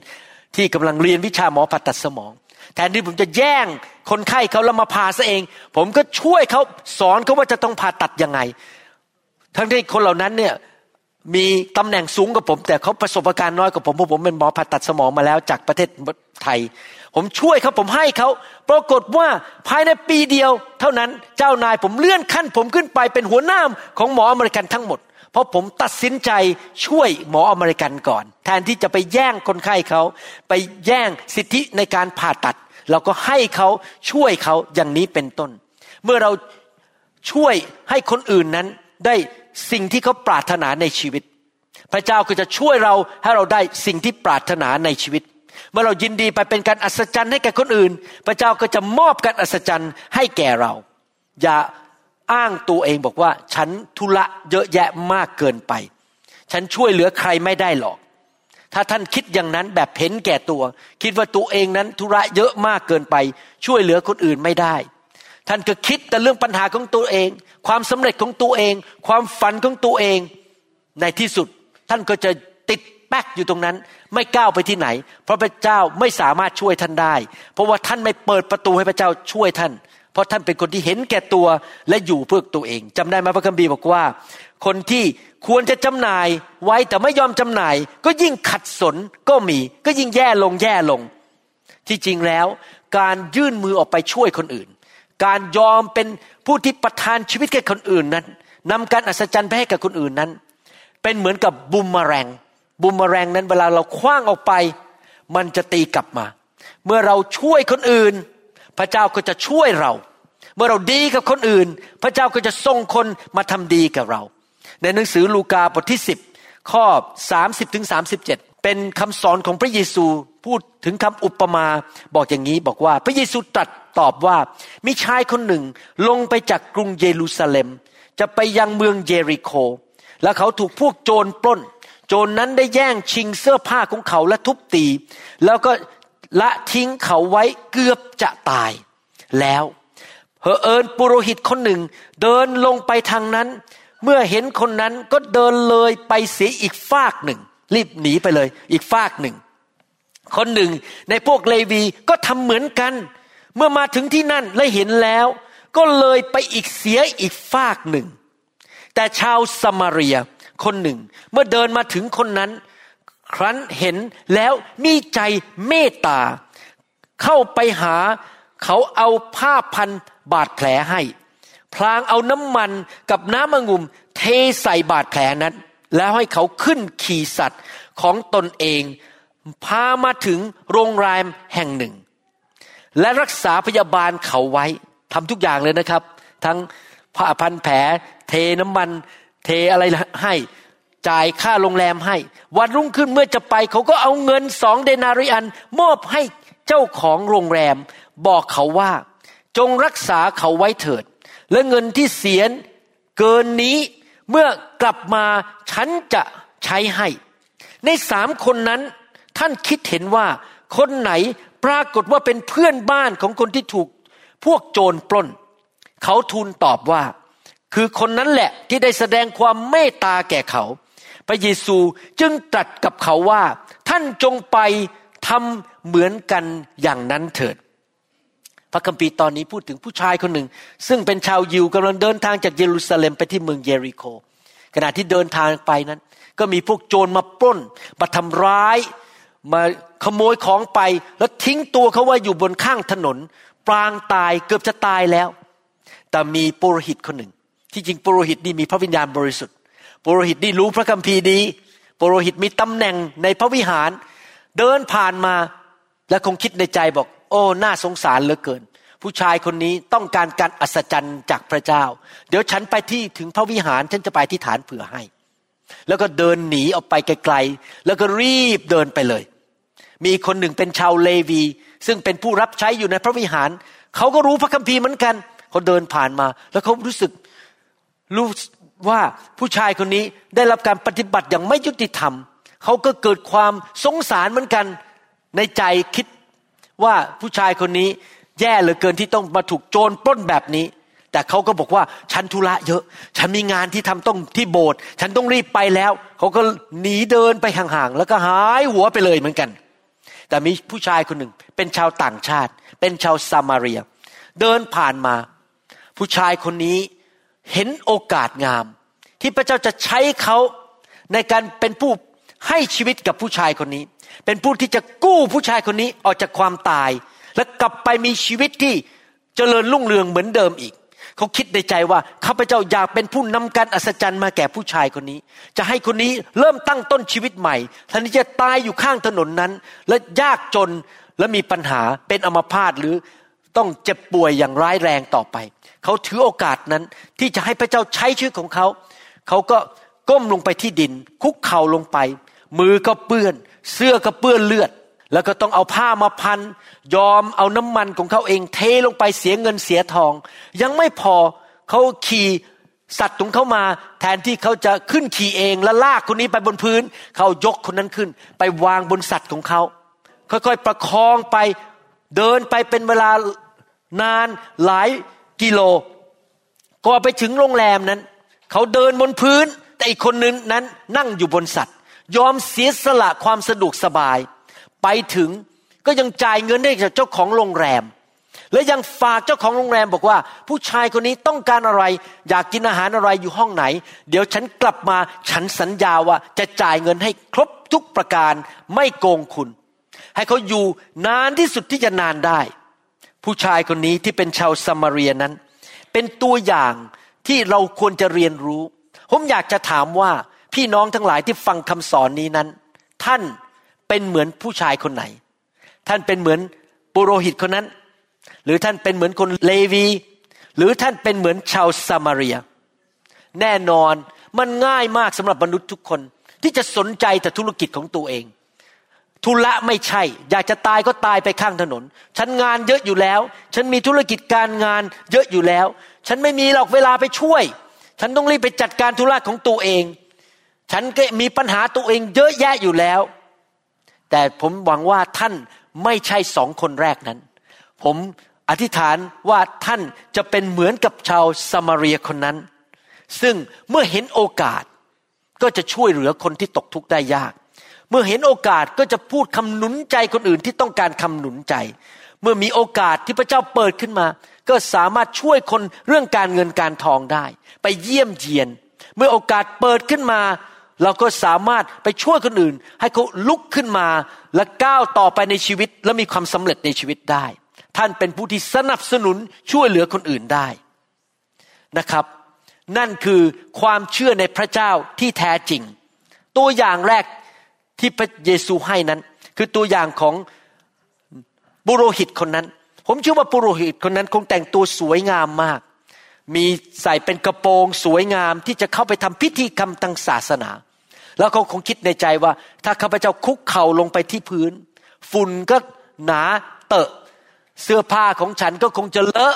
ที่กำลังเรียนวิชาหมอผ่าตัดสมองแทนที่ผมจะแย่งคนไข้เขาแล้วมาผ่าซะเองผมก็ช่วยเขาสอนเขาว่าจะต้องผ่าตัดยังไงทั้งที่คนเหล่านั้นเนี่ยมีตำแหน่งสูงกว่าผมแต่เขาประสบการณ์น้อยกว่าผมเพราะผมเป็นหมอผ่าตัดสมองมาแล้วจากประเทศไทยผมช่วยเขาผมให้เขาปรากฏว่าภายในปีเดียวเท่านั้นเจ้านายผมเลื่อนขั้นผมขึ้นไปเป็นหัวหน้าของหมออเมริกันทั้งหมดเพราะผมตัดสินใจช่วยหมออเมริกันก่อนแทนที่จะไปแย่งคนไข้เขาไปแย่งสิทธิในการผ่าตัดเราก็ให้เขาช่วยเขาอย่างนี้เป็นต้นเมื่อเราช่วยให้คนอื่นนั้นได้สิ่งที่เขาปรารถนาในชีวิตพระเจ้าก็จะช่วยเราให้เราได้สิ่งที่ปรารถนาในชีวิตเมื่อเรายินดีไปเป็นการอัศจรรย์ให้แก่คนอื่นพระเจ้าก็จะมอบการอัศจรรย์ให้แก่เราอย่าอ้างตัวเองบอกว่าฉันธุระเยอะแยะมากเกินไปฉันช่วยเหลือใครไม่ได้หรอกถ้าท่านคิดอย่างนั้นแบบเห็นแก่ตัวคิดว่าตัวเองนั้นธุระเยอะมากเกินไปช่วยเหลือคนอื่นไม่ได้ท่านก็คิดแต่เรื่องปัญหาของตัวเองความสำเร็จของตัวเองความฝันของตัวเองในที่สุดท่านก็จะติดแป๊กอยู่ตรงนั้นไม่ก้าวไปที่ไหนเพราะพระเจ้าไม่สามารถช่วยท่านได้เพราะว่าท่านไม่เปิดประตูให้พระเจ้าช่วยท่านเพราะท่านเป็นคนที่เห็นแก่ตัวและอยู่เพื่อตัวเองจำได้ไหมพระคัมภีร์บอกว่าคนที่ควรจะจำหน่ายไว้แต่ไม่ยอมจำหน่ายก็ยิ่งขัดสนก็มีก็ยิ่งแย่ลงแย่ลงที่จริงแล้วการยื่นมือออกไปช่วยคนอื่นการยอมเป็นผู้ที่ประทานชีวิตแก่คนอื่นนั้นนำการอัศจรรย์ไปให้กับคนอื่นนั้นเป็นเหมือนกับบูมเมอแรงบูมเมอแรงนั้นเวลาเราขว้างออกไปมันจะตีกลับมาเมื่อเราช่วยคนอื่นพระเจ้าก็จะช่วยเราเมื่อเราดีกับคนอื่นพระเจ้าก็จะส่งคนมาทำดีกับเราในหนังสือลูกาบทที่10ข้อ 30-37 เป็นคำสอนของพระเยซูพูดถึงคำอุปมาบอกอย่างนี้บอกว่าพระเยซูตรัสตอบว่ามีชายคนหนึ่งลงไปจากกรุงเยรูซาเล็มจะไปยังเมืองเยริโคและเขาถูกพวกโจรปล้นโจร นั้นได้แย่งชิงเสื้อผ้าของเขาและทุบตีแล้วก็ละทิ้งเขาไว้เกือบจะตายแล้วเผอิญปุโรหิตคนหนึ่งเดินลงไปทางนั้นเมื่อเห็นคนนั้นก็เดินเลยไปเสียอีกฟากหนึ่งรีบหนีไปเลยอีกฟากหนึ่งคนหนึ่งในพวกเลวีก็ทำเหมือนกันเมื่อมาถึงที่นั่นและเห็นแล้วก็เลยไปอีกเสียอีกฟากหนึ่งแต่ชาวซามาเรียคนหนึ่งเมื่อเดินมาถึงคนนั้นครั้นเห็นแล้วมีใจเมตตาเข้าไปหาเขาเอาผ้าพันบาดแผลให้พลางเอาน้ำมันกับน้ำองุ่นเทใส่บาดแผลนั้นแล้วให้เขาขึ้นขี่สัตว์ของตนเองพามาถึงโรงแรมแห่งหนึ่งและรักษาพยาบาลเขาไว้ทำทุกอย่างเลยนะครับทั้งผ้าพันแผลเทน้ำมันเทอะไรให้จ่ายค่าโรงแรมให้วันรุ่งขึ้นเมื่อจะไปเขาก็เอาเงิน2 เดนาริอันมอบให้เจ้าของโรงแรมบอกเขาว่าจงรักษาเขาไว้เถิดและเงินที่เสียเกินนี้เมื่อกลับมาฉันจะใช้ให้ใน3คนนั้นท่านคิดเห็นว่าคนไหนปรากฏว่าเป็นเพื่อนบ้านของคนที่ถูก พวกโจรปล้นเขาทูลตอบว่าคือคนนั้นแหละที่ได้แสดงความเมตตาแก่เขาพระเยซูจึงตรัสกับเขาว่าท่านจงไปทำเหมือนกันอย่างนั้นเถิดพระคัมภีร์ตอนนี้พูดถึงผู้ชายคนหนึ่งซึ่งเป็นชาวยิวกำลังเดินทางจากเยรูซาเล็มไปที่เมืองเยริโคขณะที่เดินทางไปนั้นก็มีพวกโจรมาปล้นมาทำร้ายมาขโมยของไปแล้วทิ้งตัวเขาไว้อยู่บนข้างถนนปรางตายเกือบจะตายแล้วแต่มีปุโรหิตคนหนึ่งที่จริงปุโรหิตนี่มีพระวิญญาณบริสุทธิ์ปุโรหิตนี่รู้พระคัมภีร์ดีปุโรหิตมีตำแหน่งในพระวิหารเดินผ่านมาและคงคิดในใจบอกโอ้น่าสงสารเหลือเกินผู้ชายคนนี้ต้องการการอัศจรรย์จากพระเจ้าเดี๋ยวฉันไปที่ถึงพระวิหารฉันจะไปที่ฐานเผื่อให้แล้วก็เดินหนีออกไปไกลๆแล้วก็รีบเดินไปเลยมีคนหนึ่งเป็นชาวเลวีซึ่งเป็นผู้รับใช้อยู่ในพระวิหารเขาก็รู้พระคัมภีร์เหมือนกันเขาเดินผ่านมาแล้วเขารู้ว่าผู้ชายคนนี้ได้รับการปฏิบัติอย่างไม่ยุติธรรมเขาก็เกิดความสงสารเหมือนกันในใจคิดว่าผู้ชายคนนี้แย่เหลือเกินที่ต้องมาถูกโจรปล้นแบบนี้แต่เขาก็บอกว่าฉันธุระเยอะฉันมีงานที่ทำต้องที่โบสถ์ฉันต้องรีบไปแล้วเขาก็หนีเดินไปห่างๆแล้วก็หายหัวไปเลยเหมือนกันแต่มีผู้ชายคนหนึ่งเป็นชาวต่างชาติเป็นชาวซามาเรียเดินผ่านมาผู้ชายคนนี้เห็นโอกาสงามที่พระเจ้าจะใช้เขาในการเป็นผู้ให้ชีวิตกับผู้ชายคนนี้เป็นผู้ที่จะกู้ผู้ชายคนนี้ออกจากความตายและกลับไปมีชีวิตที่เจริญรุ่งเรืองเหมือนเดิมอีกเขาคิดในใจว่าข้าพเจ้าอยากเป็นผู้นำการอัศจรรย์มาแก่ผู้ชายคนนี้จะให้คนนี้เริ่มตั้งต้นชีวิตใหม่แทนที่จะตายอยู่ข้างถนนนั้นและยากจนและมีปัญหาเป็นอัมพาตหรือต้องเจ็บป่วยอย่างร้ายแรงต่อไปเขาถือโอกาสนั้นที่จะให้พระเจ้าใช้ชีวิตของเขาเขาก็ก้มลงไปที่ดินคุกเข่าลงไปมือก็เปื้อนเสื้อก็เปื้อนเลือดแล้วก็ต้องเอาผ้ามาพันยอมเอาน้ำมันของเขาเองเทลงไปเสียเงินเสียทองยังไม่พอเขาขี่สัตว์ของเขามาแทนที่เขาจะขึ้นขี่เองและลากคนนี้ไปบนพื้นเขายกคนนั้นขึ้นไปวางบนสัตว์ของเขาค่อยๆประคองไปเดินไปเป็นเวลานานหลายกิโลก่อนไปถึงโรงแรมนั้นเขาเดินบนพื้นแต่อีกคนนึงนั้นนั่งอยู่บนสัตว์ยอมเสียสละความสะดวกสบายไปถึงก็ยังจ่ายเงินให้กับเจ้าของโรงแรมและยังฝากเจ้าของโรงแรมบอกว่าผู้ชายคนนี้ต้องการอะไรอยากกินอาหารอะไรอยู่ห้องไหนเดี๋ยวฉันกลับมาฉันสัญญาว่าจะจ่ายเงินให้ครบทุกประการไม่โกงคุณให้เขาอยู่นานที่สุดที่จะนานได้ผู้ชายคนนี้ที่เป็นชาวซามาเรียนั้นเป็นตัวอย่างที่เราควรจะเรียนรู้ผมอยากจะถามว่าพี่น้องทั้งหลายที่ฟังคำสอนนี้นั้นท่านเป็นเหมือนผู้ชายคนไหนท่านเป็นเหมือนปุโรหิตคนนั้นหรือท่านเป็นเหมือนคนเลวีหรือท่านเป็นเหมือนชาวซามาเรียแน่นอนมันง่ายมากสำหรับมนุษย์ทุกคนที่จะสนใจแต่ธุรกิจของตัวเองธุระไม่ใช่อยากจะตายก็ตายไปข้างถนนฉันงานเยอะอยู่แล้วฉันมีธุรกิจการงานเยอะอยู่แล้วฉันไม่มีหรอกเวลาไปช่วยฉันต้องรีบไปจัดการธุระของตัวเองฉันก็มีปัญหาตัวเองเยอะแยะอยู่แล้วแต่ผมหวังว่าท่านไม่ใช่สองคนแรกนั้นผมอธิษฐานว่าท่านจะเป็นเหมือนกับชาวซามาเรียคนนั้นซึ่งเมื่อเห็นโอกาสก็จะช่วยเหลือคนที่ตกทุกข์ได้ยากเมื่อเห็นโอกาสก็จะพูดคำหนุนใจคนอื่นที่ต้องการคำหนุนใจเมื่อมีโอกาสที่พระเจ้าเปิดขึ้นมาก็สามารถช่วยคนเรื่องการเงินการทองได้ไปเยี่ยมเยียนเมื่อโอกาสเปิดขึ้นมาเราก็สามารถไปช่วยคนอื่นให้เขาลุกขึ้นมาและก้าวต่อไปในชีวิตและมีความสำเร็จในชีวิตได้ท่านเป็นผู้ที่สนับสนุนช่วยเหลือคนอื่นได้นะครับนั่นคือความเชื่อในพระเจ้าที่แท้จริงตัวอย่างแรกที่พระเยซูให้นั้นคือตัวอย่างของปุโรหิตคนนั้นผมเชื่อว่าปุโรหิตคนนั้นคงแต่งตัวสวยงามมากมีใส่เป็นกระโปรงสวยงามที่จะเข้าไปทำพิธีกรรมทางศาสนาแล้วเขาคงคิดในใจว่าถ้าข้าพเจ้าคุกเข่าลงไปที่พื้นฝุ่นก็หนาเตอะเสื้อผ้าของฉันก็คงจะเลอะ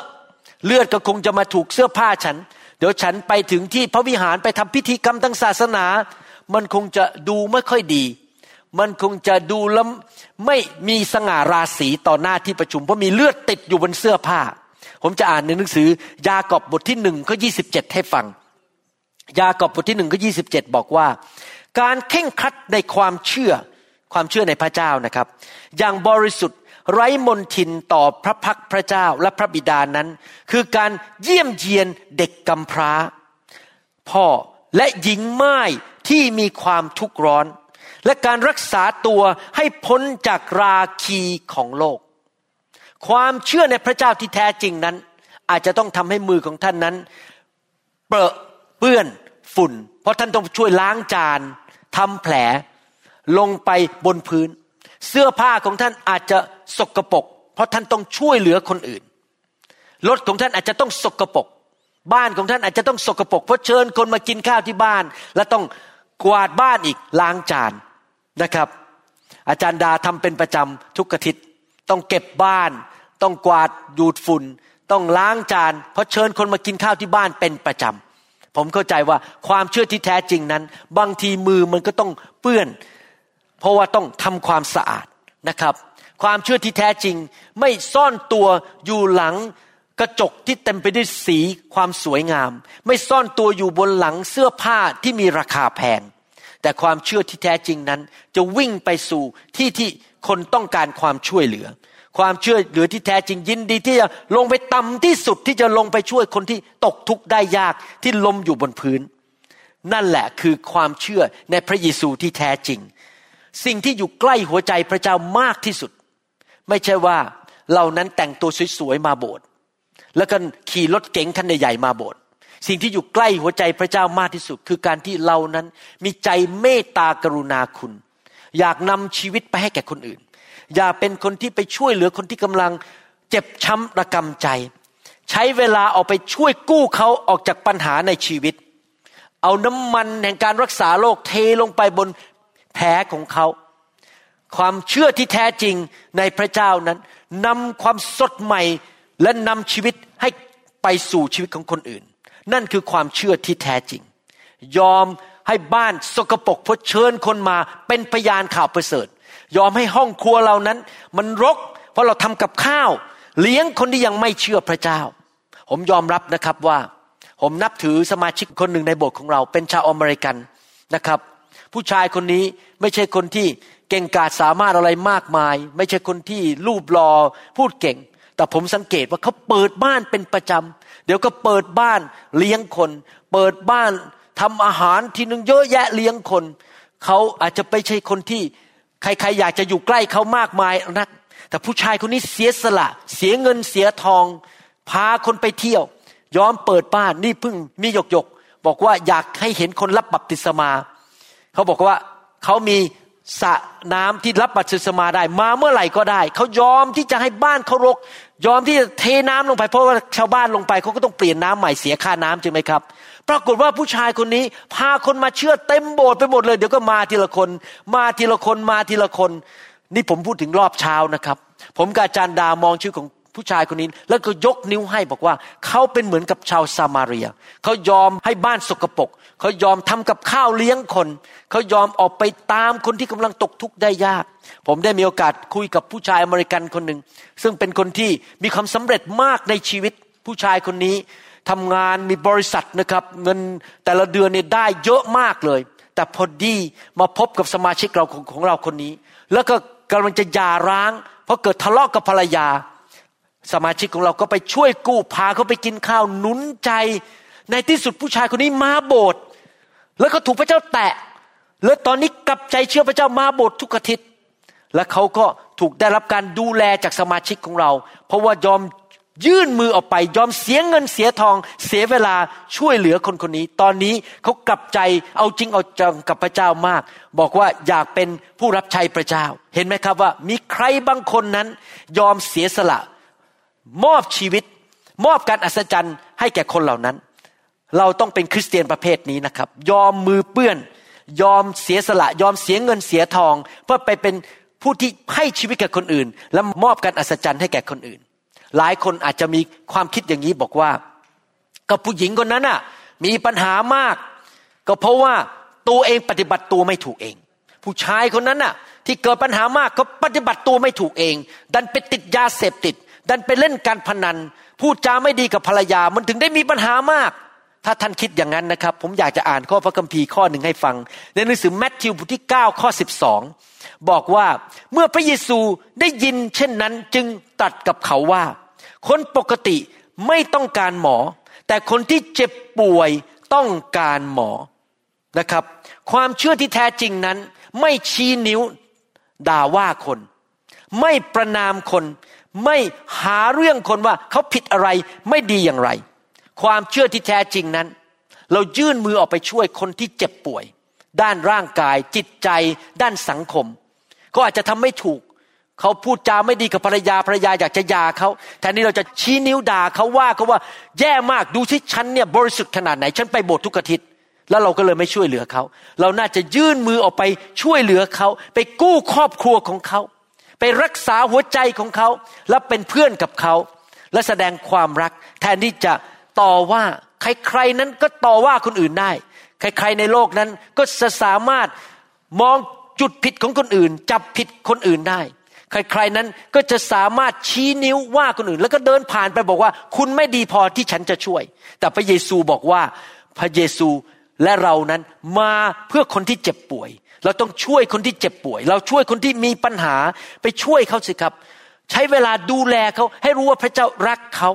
เลือดก็คงจะมาถูกเสื้อผ้าฉันเดี๋ยวฉันไปถึงที่พระวิหารไปทำพิธีกรรมทางศาสนามันคงจะดูไม่ค่อยดีมันคงจะดูแล้วไม่มีสง่าราศีต่อหน้าที่ประชุมเพราะมีเลือดติดอยู่บนเสื้อผ้า ผมจะอ่านในหนังสือยากอบบทที่1ข้อ27ให้ฟังยากอบบทที่1ข้อ27บอกว่าการเคร่งครัดในความเชื่อในพระเจ้านะครับอย่างบริสุทธิ์ไร้มนทินต่อพระพักพระเจ้าและพระบิดานั้นคือการเยี่ยมเยียนเด็กกำพร้าพ่อและหญิงม่ายที่มีความทุกข์ร้อนและการรักษาตัวให้พ้นจากราคีของโลกความเชื่อในพระเจ้าที่แท้จริงนั้นอาจจะต้องทำให้มือของท่านนั้นเปื้อนฝุ่นเพราะท่านต้องช่วยล้างจานทำแผลลงไปบนพื้นเสื้อผ้าของท่านอาจจะสกปรกเพราะท่านต้องช่วยเหลือคนอื่นรถของท่านอาจจะต้องสกปรกบ้านของท่านอาจจะต้องสกปรกเพราะเชิญคนมากินข้าวที่บ้านและต้องกวาดบ้านอีกล้างจานนะครับอาจารย์ดาทำเป็นประจำทุกอาทิตย์ต้องเก็บบ้านต้องกวาดดูดฝุ่นต้องล้างจานเพราะเชิญคนมากินข้าวที่บ้านเป็นประจำผมเข้าใจว่าความเชื่อที่แท้จริงนั้นบางทีมือมันก็ต้องเปื้อนเพราะว่าต้องทำความสะอาดนะครับความเชื่อที่แท้จริงไม่ซ่อนตัวอยู่หลังกระจกที่เต็มไปด้วยสีความสวยงามไม่ซ่อนตัวอยู่บนหลังเสื้อผ้าที่มีราคาแพงแต่ความเชื่อที่แท้จริงนั้นจะวิ่งไปสู่ที่ที่คนต้องการความช่วยเหลือความเชื่อเหลือที่แท้จริงยินดีที่จะลงไปต่ำที่สุดที่จะลงไปช่วยคนที่ตกทุกข์ได้ยากที่ล้มอยู่บนพื้นนั่นแหละคือความเชื่อในพระเยซูที่แท้จริงสิ่งที่อยู่ใกล้หัวใจพระเจ้ามากที่สุดไม่ใช่ว่าเรานั้นแต่งตัวสวยๆมาโบสถ์แล้วก็ขี่รถเก๋งคันใหญ่ๆมาโบสถ์สิ่งที่อยู่ใกล้หัวใจพระเจ้ามากที่สุดคือการที่เรานั้นมีใจเมตตากรุณาคุณอยากนำชีวิตไปให้แก่คนอื่นอยากเป็นคนที่ไปช่วยเหลือคนที่กำลังเจ็บช้ำระกำใจใช้เวลาออกไปช่วยกู้เขาออกจากปัญหาในชีวิตเอาน้ำมันแห่งการรักษาโรคเทลงไปบนแผลของเขาความเชื่อที่แท้จริงในพระเจ้านั้นนำความสดใหม่และนำชีวิตให้ไปสู่ชีวิตของคนอื่นนั่นคือความเชื่อที่แท้จริงยอมให้บ้านสกปรกเพราะเชิญคนมาเป็นพยานข่าวประเสริฐยอมให้ห้องครัวเรานั้นมันรกเพราะเราทำกับข้าวเลี้ยงคนที่ยังไม่เชื่อพระเจ้าผมยอมรับนะครับว่าผมนับถือสมาชิกคนหนึ่งในโบสถ์ของเราเป็นชาวอเมริกันนะครับผู้ชายคนนี้ไม่ใช่คนที่เก่งกาจสามารถอะไรมากมายไม่ใช่คนที่รูปหล่อพูดเก่งแต่ผมสังเกตว่าเขาเปิดบ้านเป็นประจำเดี๋ยวก็เปิดบ้านเลี้ยงคนเปิดบ้านทำอาหารทีนึงเยอะแยะเลี้ยงคนเขาอาจจะไม่ใช่คนที่ใครๆอยากจะอยู่ใกล้เขามากมายนักแต่ผู้ชายคนนี้เสียสละเสียเงินเสียทองพาคนไปเที่ยวยอมเปิดบ้านนี่เพิ่งมีหยกๆบอกว่าอยากให้เห็นคนรับบัพติศมาเขาบอกว่าเขามีสระน้ำที่รับบัพติศมาได้มาเมื่อไหร่ก็ได้เขายอมที่จะให้บ้านเขารกยอมที่จะเทน้ำลงไปเพราะว่าชาวบ้านลงไปเขาก็ต้องเปลี่ยนน้ำใหม่เสียค่าน้ำจริงไหมครับปรากฏว่าผู้ชายคนนี้พาคนมาเชื่อเต็มโบสถ์ไปหมดเลยเดี๋ยวก็มาทีละคนมาทีละคนมาทีละคนนี่ผมพูดถึงรอบเช้านะครับผมกับอาจารย์ดามองชื่อของผู้ชายคนนี้แล้วก็ยกนิ้วให้บอกว่าเขาเป็นเหมือนกับชาวซามาเรียเขายอมให้บ้านสกปรกเขายอมทำกับข้าวเลี้ยงคนเขายอมออกไปตามคนที่กำลังตกทุกข์ได้ยากผมได้มีโอกาสคุยกับผู้ชายอเมริกันคนหนึ่งซึ่งเป็นคนที่มีความสำเร็จมากในชีวิตผู้ชายคนนี้ทำงานมีบริษัทนะครับเงินแต่ละเดือนเนี่ยได้เยอะมากเลยแต่พอดีมาพบกับสมาชิกเราของเราคนนี้แล้วก็กำลังจะหย่าร้างเพราะเกิดทะเลาะกับภรรยาสมาชิกของเราก็ไปช่วยกู้พาเขาไปกินข้าวหนุนใจในที่สุดผู้ชายคนนี้มาโบสถ์แล้วก็ถูกพระเจ้าแตะแล้วตอนนี้กลับใจเชื่อพระเจ้ามาโบสถ์ทุกอาทิตย์และเขาก็ถูกได้รับการดูแลจากสมาชิกของเราเพราะว่ายอมยื่นมือออกไปยอมเสียเงินเสียทองเสียเวลาช่วยเหลือคนคนนี้ตอนนี้เขากลับใจเอาจริงเอาจังกับพระเจ้ามากบอกว่าอยากเป็นผู้รับใช้พระเจ้าเห็นไหมครับว่ามีใครบางคนนั้นยอมเสียสละมอบชีวิตมอบการอัศจรรย์ให้แก่คนเหล่านั้นเราต้องเป็นคริสเตียนประเภทนี้นะครับยอมมือเปื้อนยอมเสียสละยอมเสียเงินเสียทองเพื่อไปเป็นผู้ที่ให้ชีวิตแก่คนอื่นและมอบการอัศจรรย์ให้แก่คนอื่นหลายคนอาจจะมีความคิดอย่างนี้บอกว่ากับผู้หญิงคนนั้นน่ะมีปัญหามากก็เพราะว่าตัวเองปฏิบัติตัวไม่ถูกเองผู้ชายคนนั้นน่ะที่เกิดปัญหามากก็ปฏิบัติตัวไม่ถูกเองดันไปติดยาเสพติดดันไปเล่นการพนัน พูดจาไม่ดีกับภรรยามันถึงได้มีปัญหามากถ้าท่านคิดอย่างนั้นนะครับผมอยากจะอ่านข้อพระคัมภีร์ข้อหนึ่งให้ฟังในหนังสือมัทธิวบทที่9ข้อ12บอกว่าเมื่อพระเยซูได้ยินเช่นนั้นจึงตรัสกับเขาว่าคนปกติไม่ต้องการหมอแต่คนที่เจ็บป่วยต้องการหมอนะครับความเชื่อที่แท้จริงนั้นไม่ชี้นิ้วด่าว่าคนไม่ประณามคนไม่หาเรื่องคนว่าเขาผิดอะไรไม่ดีอย่างไรความเชื่อที่แท้จริงนั้นเรายื่นมือออกไปช่วยคนที่เจ็บป่วยด้านร่างกายจิตใจด้านสังคมก็อาจจะทำไม่ถูกเขาพูดจาไม่ดีกับภรรยาภรรยาอยากจะหย่าเขาแทนที่เราจะชี้นิ้วด่าเขาว่าเขาว่าแย่มากดูที่ฉันเนี่ยบริสุทธิ์ขนาดไหนฉันไปโบสถ์ทุกอาทิตย์แล้วเราก็เลยไม่ช่วยเหลือเขาเราน่าจะยื่นมือออกไปช่วยเหลือเขาไปกู้ครอบครัวของเขาไปรักษาหัวใจของเขาและเป็นเพื่อนกับเขาและแสดงความรักแทนที่จะต่อว่าใครๆนั้นก็ต่อว่าคนอื่นได้ใครๆในโลกนั้นก็จะสามารถมองจุดผิดของคนอื่นจับผิดคนอื่นได้ใครๆนั้นก็จะสามารถชี้นิ้วว่าคนอื่นแล้วก็เดินผ่านไปบอกว่าคุณไม่ดีพอที่ฉันจะช่วยแต่พระเยซูบอกว่าพระเยซูและเรานั้นมาเพื่อคนที่เจ็บป่วยเราต้องช่วยคนที่เจ็บป่วยเราช่วยคนที่มีปัญหาไปช่วยเขาสิครับใช้เวลาดูแลเขาให้รู้ว่าพระเจ้ารักเขา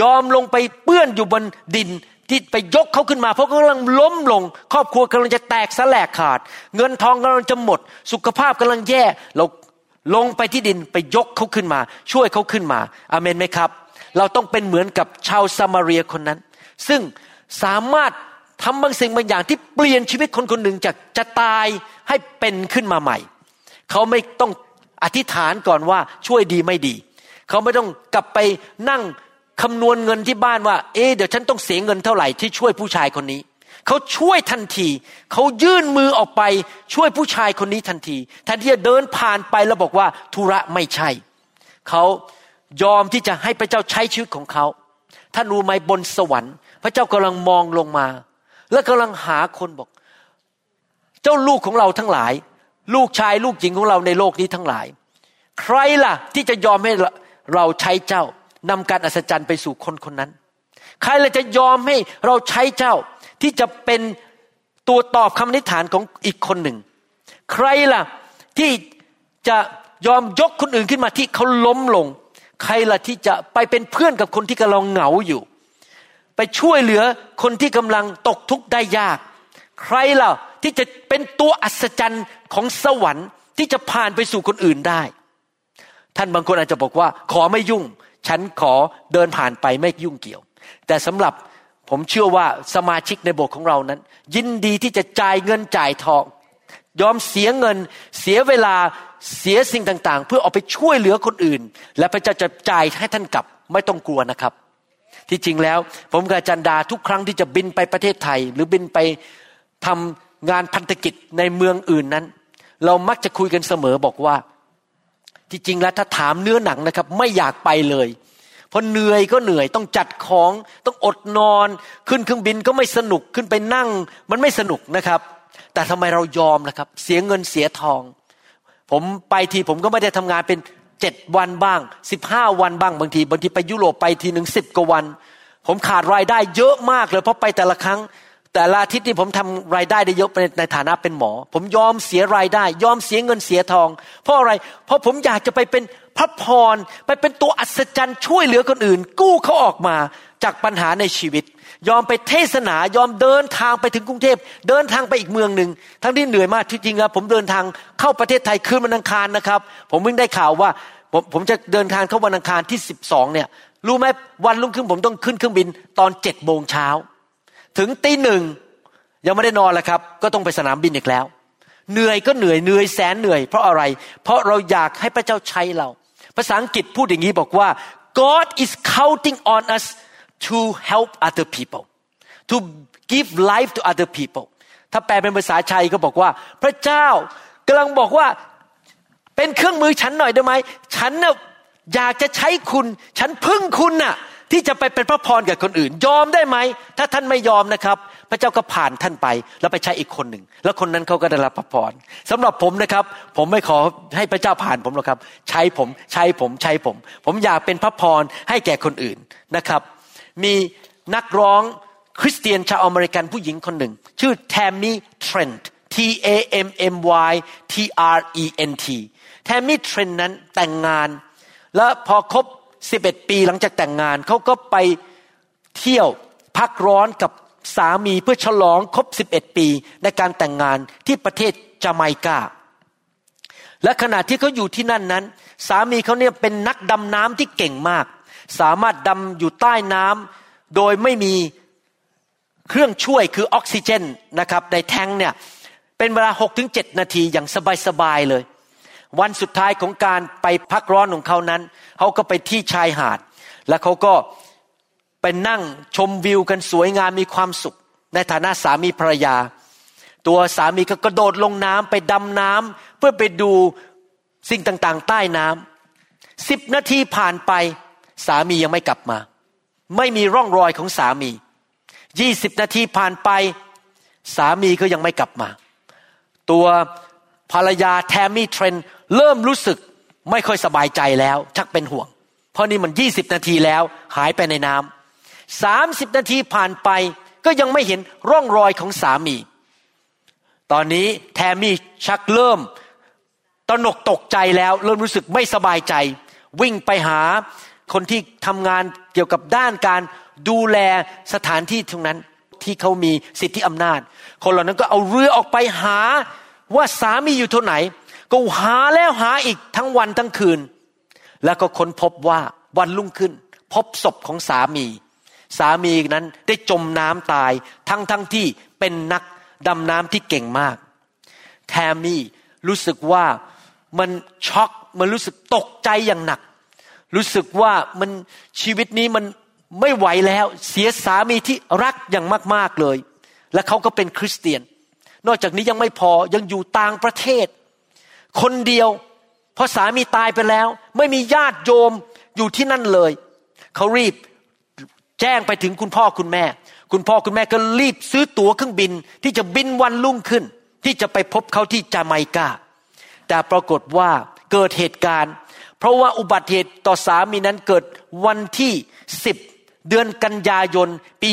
ยอมลงไปเปื้อนอยู่บนดินที่ไปยกเขาขึ้นมาเพราะเขากำลังล้มลงครอบครัวกำลังจะแตกสลายขาดเงินทองกำลังจะหมดสุขภาพกำลังแย่เราลงไปที่ดินไปยกเขาขึ้นมาช่วยเขาขึ้นมาอาเมนไหมครับเราต้องเป็นเหมือนกับชาวซามาเรียคนนั้นซึ่งสามารถทำบางสิ่งบางอย่างที่เปลี่ยนชีวิตคนคนหนึ่งจากจะตายให้เป็นขึ้นมาใหม่เขาไม่ต้องอธิษฐานก่อนว่าช่วยดีไม่ดีเขาไม่ต้องกลับไปนั่งคำนวณเงินที่บ้านว่าเดี๋ยวฉันต้องเสียเงินเท่าไหร่ที่ช่วยผู้ชายคนนี้เขาช่วยทันทีเขายื่นมือออกไปช่วยผู้ชายคนนี้ทันทีแทนที่จะเดินผ่านไปแล้วบอกว่าธุระไม่ใช่เขายอมที่จะให้พระเจ้าใช้ชีวิตของเขาท่านรู้ไหมบนสวรรค์พระเจ้ากำลังมองลงมาและกำลังหาคนบอกเจ้าลูกของเราทั้งหลายลูกชายลูกหญิงของเราในโลกนี้ทั้งหลายใครล่ะที่จะยอมให้เราใช้เจ้านำการอัศจรรย์ไปสู่คนคนนั้นใครล่ะจะยอมให้เราใช้เจ้าที่จะเป็นตัวตอบคำอธิษฐานของอีกคนหนึ่งใครล่ะที่จะยอมยกคนอื่นขึ้นมาที่เขาล้มลงใครล่ะที่จะไปเป็นเพื่อนกับคนที่กำลังเหงาอยู่ไปช่วยเหลือคนที่กำลังตกทุกข์ได้ยากใครล่ะที่จะเป็นตัวอัศจรรย์ของสวรรค์ที่จะผ่านไปสู่คนอื่นได้ท่านบางคนอาจจะบอกว่าขอไม่ยุ่งฉันขอเดินผ่านไปไม่ยุ่งเกี่ยวแต่สำหรับผมเชื่อว่าสมาชิกในโบสถ์ของเรานั้นยินดีที่จะจ่ายเงินจ่ายทองยอมเสียเงินเสียเวลาเสียสิ่งต่างๆเพื่อออกไปช่วยเหลือคนอื่นและพระเจ้าจะจ่ายให้ท่านกลับไม่ต้องกลัวนะครับที่จริงแล้วผมกับอาจารย์ดาทุกครั้งที่จะบินไปประเทศไทยหรือบินไปทำงานพันธกิจในเมืองอื่นนั้นเรามักจะคุยกันเสมอบอกว่าที่จริงแล้วถ้าถามเนื้อหนังนะครับไม่อยากไปเลยเพราะเหนื่อยก็เหนื่อยต้องจัดของต้องอดนอนขึ้นเครื่องบินก็ไม่สนุกขึ้นไปนั่งมันไม่สนุกนะครับแต่ทำไมเรายอมนะครับเสียเงินเสียทองผมไปทีผมก็ไม่ได้ทำงานเป็น7วันบ้าง15วันบ้างบางทีไปยุโรปไปทีนึง10กว่าวันผมขาดรายได้เยอะมากเลยเพราะไปแต่ละครั้งแต่ละอาทิตย์นี่ผมทำรายได้ได้เยอะในฐานะเป็นหมอผมยอมเสียรายได้ยอมเสียเงินเสียทองเพราะอะไรเพราะผมอยากจะไปเป็นพระพรไปเป็นตัวอัศจรรย์ช่วยเหลือคนอื่นกู้เขาออกมาจากปัญหาในชีวิตยอมไปเทศนายอมเดินทางไปถึงกรุงเทพเดินทางไปอีกเมืองนึงทั้งที่เหนื่อยมากที่จริงแล้วผมเดินทางเข้าประเทศไทยคืนวันอังคารนะครับผมเพิ่งได้ข่าวว่าผมจะเดินทางเข้าวันอังคารที่12เนี่ยรู้ไหมวันรุ่งขึ้นผมต้องขึ้นเครื่องบินตอน 7:00 น.ถึง 1:00 น.ยังไม่ได้นอนเลยครับก็ต้องไปสนามบินอีกแล้วเหนื่อยก็เหนื่อยแสนเหนื่อยเพราะอะไรเพราะเราอยากให้พระเจ้าใช้เราภาษาอังกฤษพูดอย่างนี้บอกว่า God is counting on us to help other people to give life to other people ถ้าแปลเป็นภาษาไทยก็บอกว่าพระเจ้ากำลังบอกว่าเป็นเครื่องมือฉันหน่อยได้ไหมฉันน่ะอยากจะใช้คุณฉันพึ่งคุณน่ะที่จะไปเป็นพระพรกับคนอื่นยอมได้ไหมถ้าท่านไม่ยอมนะครับ พระเจ้าก็ผ่านท่านไปแล้วไปใช้อีกคนหนึ่งแล้วคนนั้นเขาก็ได้รับพระพรสำหรับผมนะครับผมไม่ขอให้พระเจ้าผ่านผมหรอกครับใช้ผมผมอยากเป็นพระพรให้แก่คนอื่นนะครับมีนักร้องคริสเตียนชาวอเมริกันผู้หญิงคนหนึ่งชื่อ Tammy Trent T A M M Y T R E N T Tammy Trent นั้นแต่งงานและพอครบ11ปีหลังจากแต่งงานเขาก็ไปเที่ยวพักร้อนกับสามีเพื่อฉลองครบ11ปีในการแต่งงานที่ประเทศจาไมกาและขณะที่เขาอยู่ที่นั่นนั้นสามีเขาเนี่ยเป็นนักดำน้ำที่เก่งมากสามารถดำอยู่ใต้น้ำโดยไม่มีเครื่องช่วยคือออกซิเจนนะครับในแทงเนี่ยเป็นเวลา 6-7 นาทีอย่างสบายๆเลยวันสุดท้ายของการไปพักร้อนของเขานั้นเขาก็ไปที่ชายหาดและเขาก็ไปนั่งชมวิวกันสวยงามมีความสุขในฐานะสามีภรรยาตัวสามีก็กระโดดลงน้ำไปดำน้ำเพื่อไปดูสิ่งต่างๆใต้น้ำ10นาทีผ่านไปสามียังไม่กลับมาไม่มีร่องรอยของสามี20นาทีผ่านไปสามีก็ยังไม่กลับมาตัวภรรยาแทมมี่เทรนเริ่มรู้สึกไม่ค่อยสบายใจแล้วชักเป็นห่วงเพราะนี่มัน20นาทีแล้วหายไปในน้ำ30นาทีผ่านไปก็ยังไม่เห็นร่องรอยของสามีตอนนี้แทมมี่ชักเริ่มตระหนกตกใจแล้วเริ่มรู้สึกไม่สบายใจวิ่งไปหาคนที่ทำงานเกี่ยวกับด้านการดูแลสถานที่ตรงนั้นที่เขามีสิทธิอำนาจคนเหล่านั้นก็เอาเรือออกไปหาว่าสามีอยู่ที่ไหนก็หาแล้วหาอีกทั้งวันทั้งคืนแล้วก็ค้นพบว่าวันรุ่งขึ้นพบศพของสามีนั้นได้จมน้ำตายทั้งที่เป็นนักดำน้ำที่เก่งมากแทมมี่รู้สึกว่ามันช็อกมันรู้สึกตกใจอย่างหนักรู้สึกว่ามันชีวิตนี้มันไม่ไหวแล้วเสียสามีที่รักอย่างมากๆเลยและเขาก็เป็นคริสเตียนนอกจากนี้ยังไม่พอยังอยู่ต่างประเทศคนเดียวเพราะสามีตายไปแล้วไม่มีญาติโยมอยู่ที่นั่นเลยเขารีบแจ้งไปถึงคุณพ่อคุณแม่ก็รีบซื้อตั๋วเครื่องบินที่จะบินวันรุ่งขึ้นที่จะไปพบเขาที่จาไมกาแต่ปรากฏว่าเกิดเหตุการณ์เพราะว่าอุบัติเหตุต่อสามีนั้นเกิดวันที่10เดือนกันยายนปี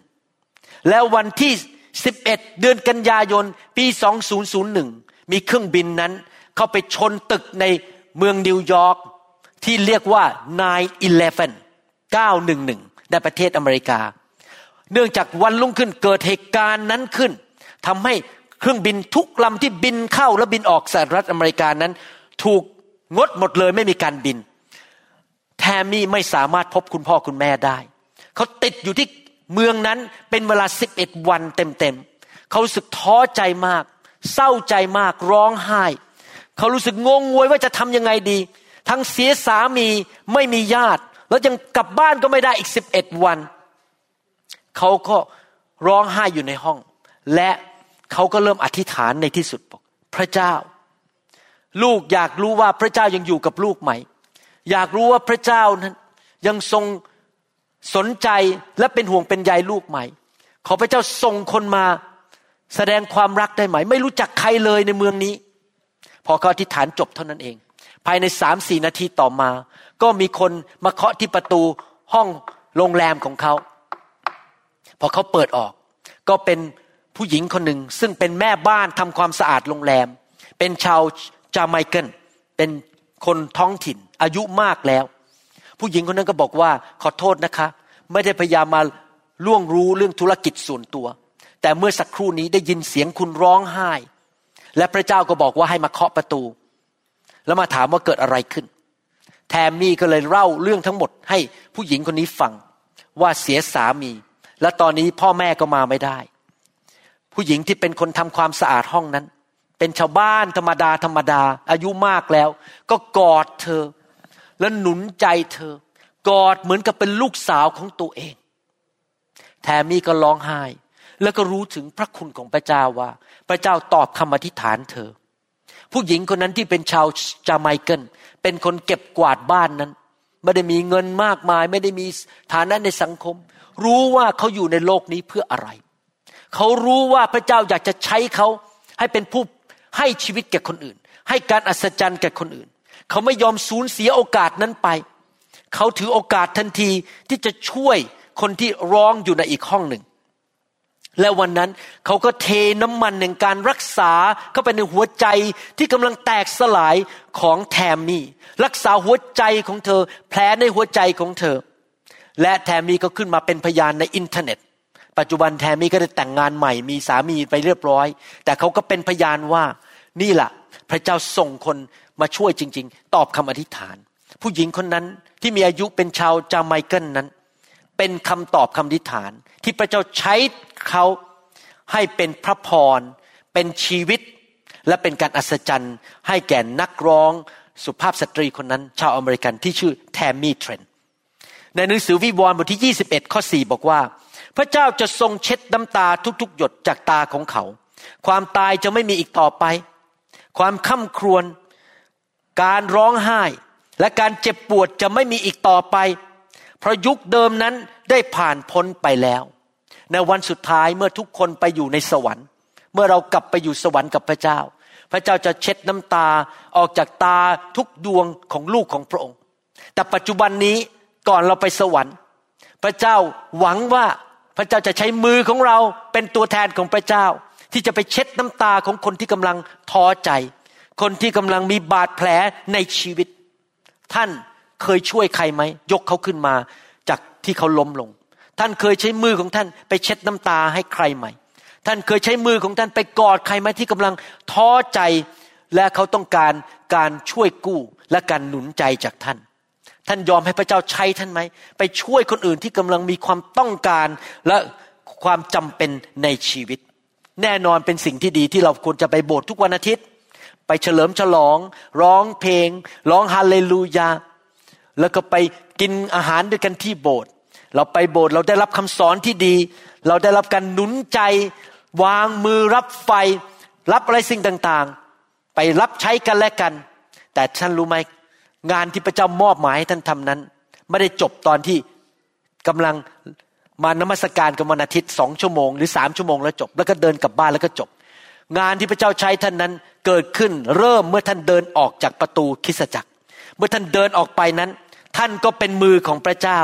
2001แล้ววันที่11เดือนกันยายนปี2001มีเครื่องบินนั้นเข้าไปชนตึกในเมืองนิวยอร์กที่เรียกว่า 9/11 911 ในประเทศอเมริกาเนื่องจากวันรุ่งขึ้นเกิดเหตุการณ์นั้นขึ้นทำให้เครื่องบินทุกลำที่บินเข้าและบินออกสหรัฐอเมริกานั้นถูกงดหมดเลยไม่มีการบินแทมมี่ไม่สามารถพบคุณพ่อคุณแม่ได้เขาติดอยู่ที่เมืองนั้นเป็นเวลา11วันเต็มๆเขารู้สึกท้อใจมากเศร้าใจมากร้องไห้เขารู้สึกงงงวยว่าจะทำยังไงดีทั้งเสียสามีไม่มีญาติแล้วยังกลับบ้านก็ไม่ได้อีก11วันเขาก็ร้องไห้อยู่ในห้องและเขาก็เริ่มอธิษฐานในที่สุดบอกพระเจ้าลูกอยากรู้ว่าพระเจ้ายังอยู่กับลูกไหมอยากรู้ว่าพระเจ้านั้นยังทรงสนใจและเป็นห่วงเป็นใยลูกไหมขอพระเจ้าส่งคนมาแสดงความรักได้ไหมไม่รู้จักใครเลยในเมืองนี้พอเขาอธิษฐานจบเท่านั้นเองภายใน 3-4 นาทีต่อมาก็มีคนมาเคาะที่ประตูห้องโรงแรมของเขาพอเขาเปิดออกก็เป็นผู้หญิงคนหนึ่งซึ่งเป็นแม่บ้านทำความสะอาดโรงแรมเป็นชาวจาไมกันเป็นคนท้องถิ่นอายุมากแล้วผู้หญิงคนนั้นก็บอกว่าขอโทษนะคะไม่ได้พยายามมาล่วงรู้เรื่องธุรกิจส่วนตัวแต่เมื่อสักครู่นี้ได้ยินเสียงคุณร้องไห้และพระเจ้าก็บอกว่าให้มาเคาะประตูแล้วมาถามว่าเกิดอะไรขึ้นแทมมี่ก็เลยเล่าเรื่องทั้งหมดให้ผู้หญิงคนนี้ฟังว่าเสียสามีและตอนนี้พ่อแม่ก็มาไม่ได้ผู้หญิงที่เป็นคนทำความสะอาดห้องนั้นเป็นชาวบ้านธรรมดาอายุมากแล้วก็กอดเธอและหนุนใจเธอกอดเหมือนกับเป็นลูกสาวของตัวเองแทมมี่ก็ร้องไห้แล้วก็รู้ถึงพระคุณของพระเจ้าว่าพระเจ้าตอบคำอธิษฐานเธอผู้หญิงคนนั้นที่เป็นชาวจาไมกันเป็นคนเก็บกวาดบ้านนั้นไม่ได้มีเงินมากมายไม่ได้มีฐานะในสังคม รู้ว่าเขาอยู่ในโลกนี้เพื่ออะไรเขารู้ว่าพระเจ้าอยากจะใช้เขาให้เป็นผู้ให้ชีวิตแก่คนอื่นให้การอัศจรรย์แก่คนอื่นเขาไม่ยอมสูญเสียโอกาสนั้นไปเขาถือโอกาสทันทีที่จะช่วยคนที่ร้องอยู่ในอีกห้องหนึ่งและวันนั้นเขาก็เทน้ำมันในการรักษาเข้าไปในหัวใจที่กำลังแตกสลายของแทมมี่รักษาหัวใจของเธอแผลในหัวใจของเธอและแทมมี่ก็ขึ้นมาเป็นพยานในอินเทอร์เน็ตปัจจุบันแทมมี่ก็ได้แต่งงานใหม่มีสามีไปเรียบร้อยแต่เขาก็เป็นพยานว่านี่แหละพระเจ้าส่งคนมาช่วยจริงๆตอบคำอธิษฐานผู้หญิงคนนั้นที่มีอายุเป็นชาวจาไมกันนั้นเป็นคำตอบคำอธิษฐานที่พระเจ้าใช้เขาให้เป็นพระพรเป็นชีวิตและเป็นการอัศจรรย์ให้แก่นักร้องสุภาพสตรีคนนั้นชาวอเมริกันที่ชื่อ Tammy Trent ในหนังสือวิวรณ์บทที่21ข้อ4บอกว่าพระเจ้าจะทรงเช็ดน้ำตาทุกๆหยดจากตาของเขาความตายจะไม่มีอีกต่อไปความค่ำครวญการร้องไห้และการเจ็บปวดจะไม่มีอีกต่อไปเพราะยุคเดิมนั้นได้ผ่านพ้นไปแล้วในวันสุดท้ายเมื่อทุกคนไปอยู่ในสวรรค์เมื่อเรากลับไปอยู่สวรรค์กับพระเจ้าพระเจ้าจะเช็ดน้ำตาออกจากตาทุกดวงของลูกของพระองค์แต่ปัจจุบันนี้ก่อนเราไปสวรรค์พระเจ้าหวังว่าพระเจ้าจะใช้มือของเราเป็นตัวแทนของพระเจ้าที่จะไปเช็ดน้ำตาของคนที่กำลังท้อใจคนที่กำลังมีบาดแผลในชีวิตท่านเคยช่วยใครไหมยกเขาขึ้นมาจากที่เขาล้มลงท่านเคยใช้มือของท่านไปเช็ดน้ำตาให้ใครไหมท่านเคยใช้มือของท่านไปกอดใครไหมที่กำลังท้อใจและเขาต้องการการช่วยกู้และการหนุนใจจากท่านท่านยอมให้พระเจ้าใช้ท่านไหมไปช่วยคนอื่นที่กำลังมีความต้องการและความจำเป็นในชีวิตแน่นอนเป็นสิ่งที่ดีที่เราควรจะไปโบสถ์ทุกวันอาทิตย์ไปเฉลิมฉลองร้องเพลงร้องฮาเลลูยาแล้วก็ไปกินอาหารด้วยกันที่โบสถ์เราไปโบสถ์เราได้รับคำสอนที่ดีเราได้รับการหนุนใจวางมือรับไฟรับอะไรสิ่งต่างๆไปรับใช้กันและกันแต่ท่านรู้ไหมงานที่พระเจ้ามอบหมายให้ท่านทำนั้นไม่ได้จบตอนที่กำลังมานมัสการกันวันอาทิตย์2ชั่วโมงหรือ3ชั่วโมงแล้วจบแล้วก็เดินกลับบ้านแล้วก็จบงานที่พระเจ้าใช้ท่านนั้นเกิดขึ้นเริ่มเมื่อท่านเดินออกจากประตูคริสตจักรเมื่อท่านเดินออกไปนั้นท่านก็เป็นมือของพระเจ้า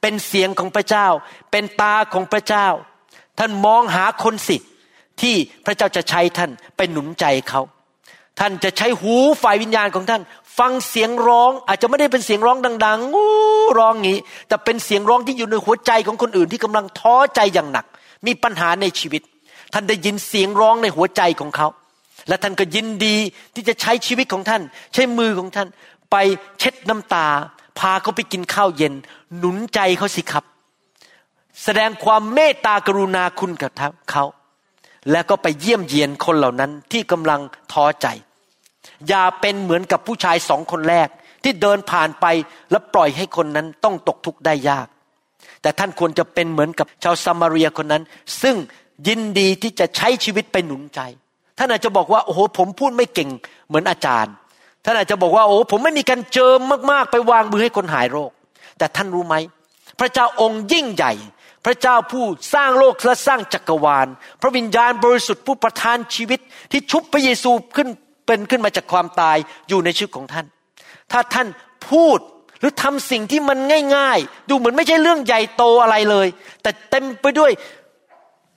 เป็นเสียงของพระเจ้าเป็นตาของพระเจ้าท่านมองหาคนสิที่พระเจ้าจะใช้ท่านไปหนุนใจเขาท่านจะใช้หูฝ่ายวิญญาณของท่านฟังเสียงร้องอาจจะไม่ได้เป็นเสียงร้องดังๆอู้ร้องงี้แต่เป็นเสียงร้องที่อยู่ในหัวใจของคนอื่นที่กำลังท้อใจอย่างหนักมีปัญหาในชีวิตท่านได้ยินเสียงร้องในหัวใจของเขาและท่านก็ยินดีที่จะใช้ชีวิตของท่านใช้มือของท่านไปเช็ดน้ำตาพาเขาไปกินข้าวเย็นหนุนใจเขาสิครับแสดงความเมตตากรุณาคุณกับเขาแล้วก็ไปเยี่ยมเยียนคนเหล่านั้นที่กำลังท้อใจอย่าเป็นเหมือนกับผู้ชายสองคนแรกที่เดินผ่านไปแล้วปล่อยให้คนนั้นต้องตกทุกข์ได้ยากแต่ท่านควรจะเป็นเหมือนกับชาวซามาเรียคนนั้นซึ่งยินดีที่จะใช้ชีวิตไปหนุนใจท่านอาจจะบอกว่าโอ้โหผมพูดไม่เก่งเหมือนอาจารย์ท่านอาจจะบอกว่าโอ้ผมไม่มีการเจิมมากๆไปวางมือให้คนหายโรคแต่ท่านรู้ไหมพระเจ้าองค์ยิ่งใหญ่พระเจ้าผู้สร้างโลกและสร้างจักรวาลพระวิญญาณบริสุทธิ์ผู้ประทานชีวิตที่ชุบพระเยซูขึ้นมาจากความตายอยู่ในชีวิตของท่านถ้าท่านพูดหรือทำสิ่งที่มันง่ายๆดูเหมือนไม่ใช่เรื่องใหญ่โตอะไรเลยแต่เต็มไปด้วย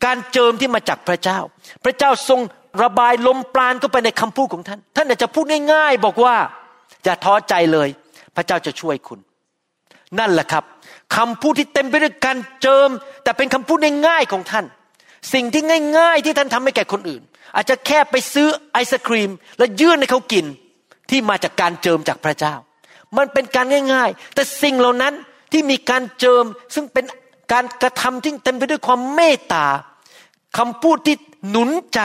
การเจิมที่มาจากพระเจ้าพระเจ้าทรงระบายลมปราณเข้าไปในคำพูดของท่านท่านอาจจะพูดง่ายๆบอกว่าอย่าท้อใจเลยพระเจ้าจะช่วยคุณนั่นแหละครับคำพูดที่เต็มไปด้วยการเจิมแต่เป็นคำพูดง่ายๆของท่านสิ่งที่ง่ายๆที่ท่านทำให้แก่คนอื่นอาจจะแค่ไปซื้อไอศกรีมแล้วยื่นให้เขากินที่มาจากการเจิมจากพระเจ้ามันเป็นการง่ายๆแต่สิ่งเหล่านั้นที่มีการเจิมซึ่งเป็นการกระทำที่เต็มไปด้วยความเมตตาคำพูดที่หนุนใจ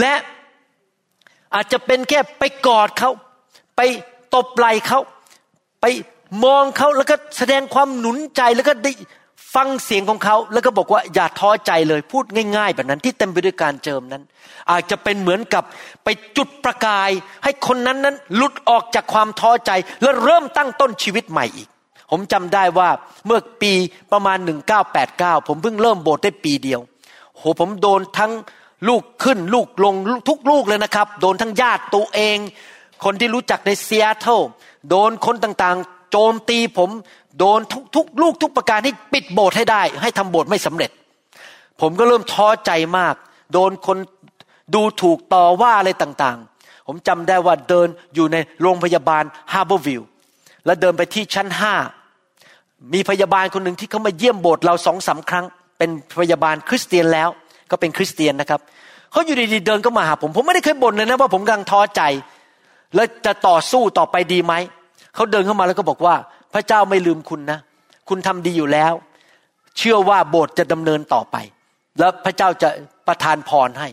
และอาจจะเป็นแค่ไปกอดเขาไปตบไหล่เขาไปมองเขาแล้วก็แสดงความหนุนใจแล้วก็ได้ฟังเสียงของเขาแล้วก็บอกว่าอย่าท้อใจเลยพูดง่ายๆแบบนั้นที่เต็มไปด้วยการเจิมนั้นอาจจะเป็นเหมือนกับไปจุดประกายให้คนนั้นหลุดออกจากความท้อใจและเริ่มตั้งต้นชีวิตใหม่อีก ผมจำได้ว่าเมื่อปีประมาณ1989ผมเพิ่งเริ่มโบสถ์ได้ปีเดียวโหผมโดนทั้งลูกขึ้นลูกลงทุกลูกเลยนะครับโดนทั้งญาติตัวเองคนที่รู้จักในซีแอตเทิลโดนคนต่างๆโจมตีผมโดนทุกลูกทุกประการให้ปิดโบสถ์ให้ได้ให้ทำโบสถ์ไม่สำเร็จผมก็เริ่มท้อใจมากโดนคนดูถูกต่อว่าอะไรต่างๆผมจำได้ว่าเดินอยู่ในโรงพยาบาล Harborview แล้วเดินไปที่ชั้น5มีพยาบาลคนหนึ่งที่เขามาเยี่ยมโบสถ์เรา 2-3 ครั้งเป็นพยาบาลคริสเตียนแล้วก็เป็นคริสเตียนนะครับเขาอยู่ดีๆเดินก็มาหาผมไม่ได้เคยบ่นเลยนะว่าผมกำลังท้อใจแล้วจะต่อสู้ต่อไปดีไหมเขาเดินเข้ามาแล้วก็บอกว่าพระเจ้าไม่ลืมคุณนะคุณทำดีอยู่แล้วเชื่อว่าโบสถ์จะดำเนินต่อไปแล้วพระเจ้าจะประทานพรให้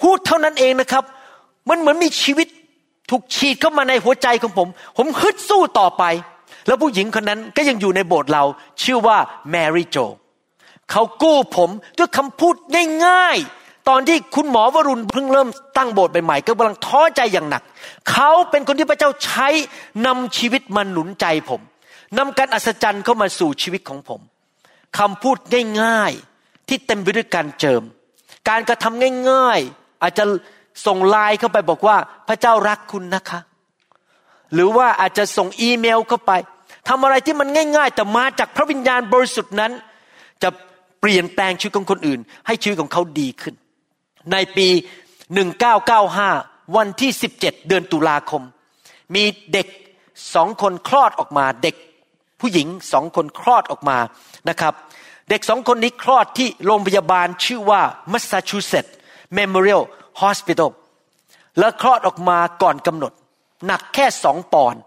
พูดเท่านั้นเองนะครับมันเหมือนมีชีวิตถูกฉีดเข้ามาในหัวใจของผมฮึดสู้ต่อไปแล้วผู้หญิงคนนั้นก็ยังอยู่ในโบสถ์เราชื่อว่าแมรี่โจเขากู้ผมด้วยคำพูดง่ายๆตอนที่คุณหมอวรุณเพิ่งเริ่มตั้งโบสถ์ใหม่ๆก็กำลังท้อใจอย่างหนักเขาเป็นคนที่พระเจ้าใช้นำชีวิตมาหนุนใจผมนำการอัศจรรย์เข้ามาสู่ชีวิตของผมคำพูดง่ายๆที่เต็มไปด้วยการเจิมการกระทำง่ายๆอาจจะส่งไลน์เข้าไปบอกว่าพระเจ้ารักคุณนะคะหรือว่าอาจจะส่งอีเมลเข้าไปทำอะไรที่มันง่ายๆแต่มาจากพระวิญญาณบริสุทธิ์นั้นจะเปลี่ยนแปลงชีวิตของคนอื่นให้ชีวิตของเขาดีขึ้นในปี1995วันที่17เดือนตุลาคมมีเด็ก2คนคลอดออกมาเด็กผู้หญิง2คนคลอดออกมานะครับเด็ก2คนนี้คลอดที่โรงพยาบาลชื่อว่า Massachusetts Memorial Hospital แล้วคลอดออกมาก่อนกำหนดหนักแค่2ปอนด์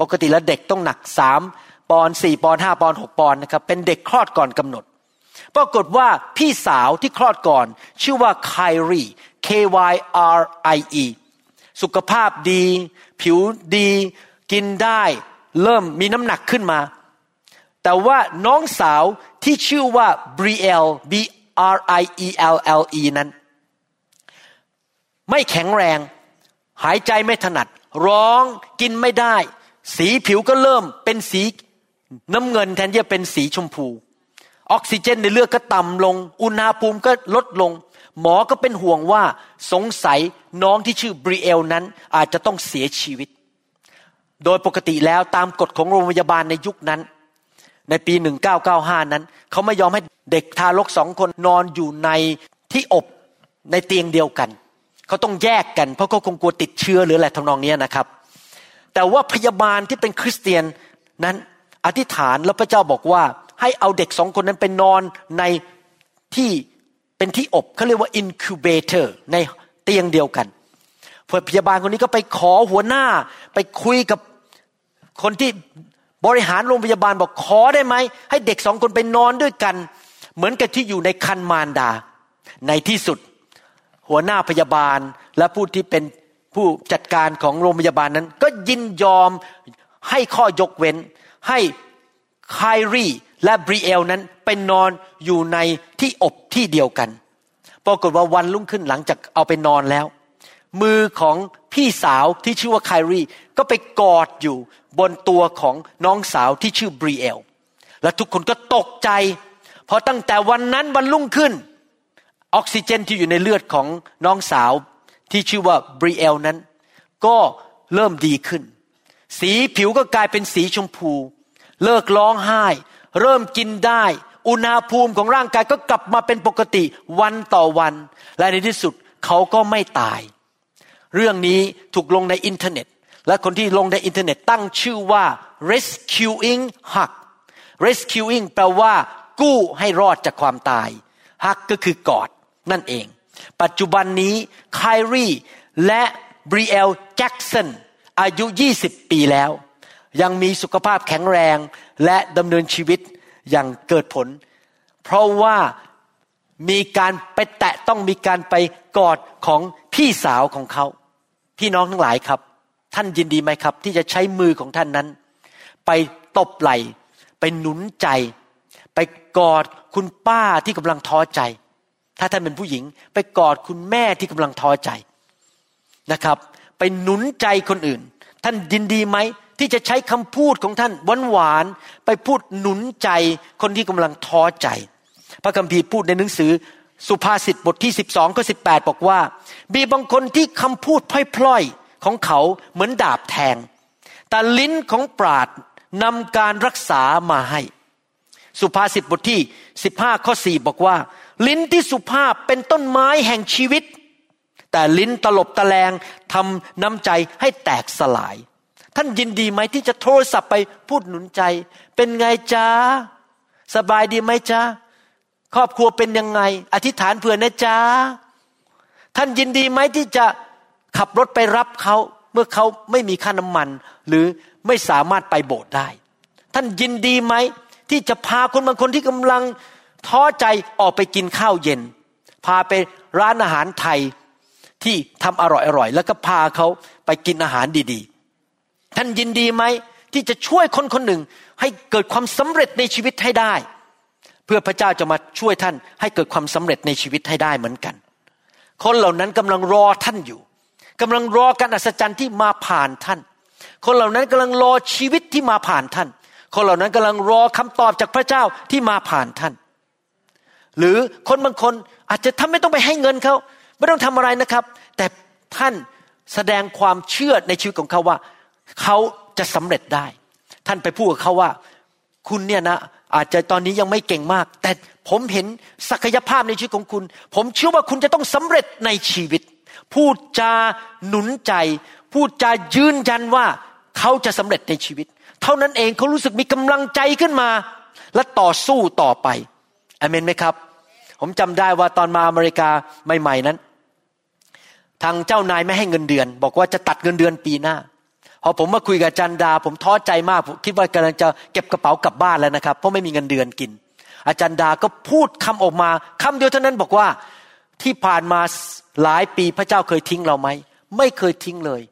ปกติแล้วเด็กต้องหนัก3ปอนด์4ปอนด์5ปอนด์6ปอนด์นะครับเป็นเด็กคลอดก่อนกำหนดปรากฏว่าพี่สาวที่คลอดก่อนชื่อว่าไครี KYRIE สุขภาพดีผิวดีกินได้เริ่มมีน้ำหนักขึ้นมาแต่ว่าน้องสาวที่ชื่อว่าบรีเอล BRIELLE นั้นไม่แข็งแรงหายใจไม่ถนัดร้องกินไม่ได้สีผิวก็เริ่มเป็นสีน้ำเงินแทนที่จะเป็นสีชมพูออกซิเจนในเลือดก็ต่ำลงอุณหภูมิก็ลดลงหมอก็เป็นห่วงว่าสงสัยน้องที่ชื่อบรีเอลนั้นอาจจะต้องเสียชีวิตโดยปกติแล้วตามกฎของโรงพยาบาลในยุคนั้นในปี1995นั้นเขาไม่ยอมให้เด็กทารก2คนนอนอยู่ในที่อบในเตียงเดียวกันเขาต้องแยกกันเพราะเขาคงกลัวติดเชื้อหรืออะไรทำนองนี้นะครับแต่ว่าพยาบาลที่เป็นคริสเตียนนั้นอธิษฐานแล้วพระเจ้าบอกว่าให้เอาเด็ก2คนนั้นไปนอนในที่เป็นที่อบเขาเรียกว่า incubator ในเตียงเดียวกันพยาบาลคนนี้ก็ไปขอหัวหน้าไปคุยกับคนที่บริหารโรงพยาบาลบอกขอได้ไหมให้เด็ก2คนไปนอนด้วยกันเหมือนกับที่อยู่ในคันมารดาในที่สุดหัวหน้าพยาบาลและผู้ที่เป็นผู้จัดการของโรงพยาบาลนั้นก็ยินยอมให้ข้อยกเว้นให้ไครีและบรีเอลนั้นไปนอนอยู่ในที่อบที่เดียวกันปรากฏว่าวันรุ่งขึ้นหลังจากเอาไปนอนแล้วมือของพี่สาวที่ชื่อว่าไครีก็ไปกอดอยู่บนตัวของน้องสาวที่ชื่อบรีเอลและทุกคนก็ตกใจเพราะตั้งแต่วันนั้นวันรุ่งขึ้นออกซิเจนที่อยู่ในเลือดของน้องสาวที่ชื่อว่าบรีเอลนั้นก็เริ่มดีขึ้นสีผิวก็กลายเป็นสีชมพูเลิกร้องไห้เริ่มกินได้อุณหภูมิของร่างกายก็กลับมาเป็นปกติวันต่อวันและในที่สุดเขาก็ไม่ตายเรื่องนี้ถูกลงในอินเทอร์เน็ตและคนที่ลงในอินเทอร์เน็ตตั้งชื่อว่า rescuing hug rescuing แปลว่ากู้ให้รอดจากความตาย hug ก็คือกอดนั่นเองปัจจุบันนี้ไครีและบรีเอลแจ็คสันอายุ20ปีแล้วยังมีสุขภาพแข็งแรงและดำเนินชีวิตอย่างเกิดผลเพราะว่ามีการไปแตะต้องมีการไปกอดของพี่สาวของเขาพี่น้องทั้งหลายครับท่านยินดีไหมครับที่จะใช้มือของท่านนั้นไปตบไหล่ไปหนุนใจไปกอดคุณป้าที่กำลังท้อใจถ้าท่านเป็นผู้หญิงไปกอดคุณแม่ที่กำลังท้อใจนะครับไปหนุนใจคนอื่นท่านยินดีไหม ที่จะใช้คำพูดของท่านหวานๆไปพูดหนุนใจคนที่กำลังท้อใจพระคัมภีร์พูดในหนังสือสุภาษิตบทที่12ข้อ18บอกว่ามีบางคนที่คำพูดพล่อยๆของเขาเหมือนดาบแทงแต่ลิ้นของปราชญ์นำการรักษามาให้สุภาษิตบทที่15ข้อ4บอกว่าลิ้นที่สุภาพเป็นต้นไม้แห่งชีวิตแต่ลิ้นตลบตะแลงทำน้ำใจให้แตกสลายท่านยินดีไหมที่จะโทรศัพท์ไปพูดหนุนใจเป็นไงจ๊ะสบายดีไหมจ๊ะครอบครัวเป็นยังไงอธิษฐานเผื่อนะจ๊ะท่านยินดีไหมที่จะขับรถไปรับเขาเมื่อเขาไม่มีค่าน้ำมันหรือไม่สามารถไปโบสถ์ได้ท่านยินดีไหมที่จะพาคนบางคนที่กำลังท้อใจออกไปกินข้าวเย็นพาไปร้านอาหารไทยที่ทำอร่อยๆแล้วก็พาเขาไปกินอาหารดีๆท่านยินดีไหมที่จะช่วยคนคนหนึ่งให้เกิดความสำเร็จในชีวิตให้ได้เพื่อพระเจ้าจะมาช่วยท่านให้เกิดความสำเร็จในชีวิตให้ได้เหมือนกันคนเหล่านั้นกำลังรอท่านอยู่กำลังรอการอัศจรรย์ที่มาผ่านท่านคนเหล่านั้นกำลังรอชีวิตที่มาผ่านท่านคนเหล่านั้นกำลังรอคำตอบจากพระเจ้าที่มาผ่านท่านหรือคนบางคนอาจจะท่านไม่ต้องไปให้เงินเขาไม่ต้องทำอะไรนะครับแต่ท่านแสดงความเชื่อในชีวิตของเขาว่าเขาจะสำเร็จได้ท่านไปพูดกับเขาว่าคุณเนี่ยนะอาจจะตอนนี้ยังไม่เก่งมากแต่ผมเห็นศักยภาพในชีวิตของคุณผมเชื่อว่าคุณจะต้องสำเร็จในชีวิตพูดจาหนุนใจพูดจายืนยันว่าเขาจะสำเร็จในชีวิตเท่านั้นเองเขารู้สึกมีกำลังใจขึ้นมาและต่อสู้ต่อไปอาเมนไหมครับผมจำได้ว่าตอนมาอเมริกาใหม่ๆนั้นทางเจ้านายไม่ให้เงินเดือนบอกว่าจะตัดเงินเดือนปีหน้าพอผมมาคุยกับจันดาผมท้อใจมากผมคิดว่ากำลังจะเก็บกระเป๋ากลับบ้านแล้วนะครับเพราะไม่มีเงินเดือนกินอาจารย์ดาก็พูดคำออกมาคำเดียวเท่านั้นบอกว่าที่ผ่านมาหลายปีพระเจ้าเคยทิ้งเราไหมไม่เคยทิ้งเลย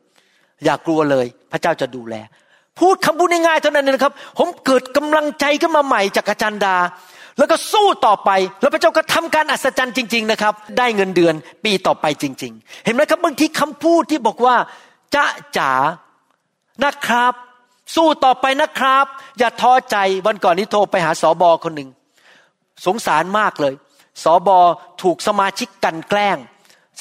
อย่ากลัวเลยพระเจ้าจะดูแลพูดคำพูดง่ายๆเท่านั้นนะครับผมเกิดกำลังใจขึ้นมาใหม่จากอาจารย์ดาแล้วก็สู้ต่อไปแล้วพระเจ้าก็ทำการอัศจรรย์จริงๆนะครับได้เงินเดือนปีต่อไปจริงๆเห็นไหมครับบางทีคำพูดที่บอกว่าจ๊ะจ๋านะครับสู้ต่อไปนะครับอย่าท้อใจวันก่อนนี้โทรไปหาสบคนหนึ่งสงสารมากเลยสบถูกสมาชิกกันแกล้ง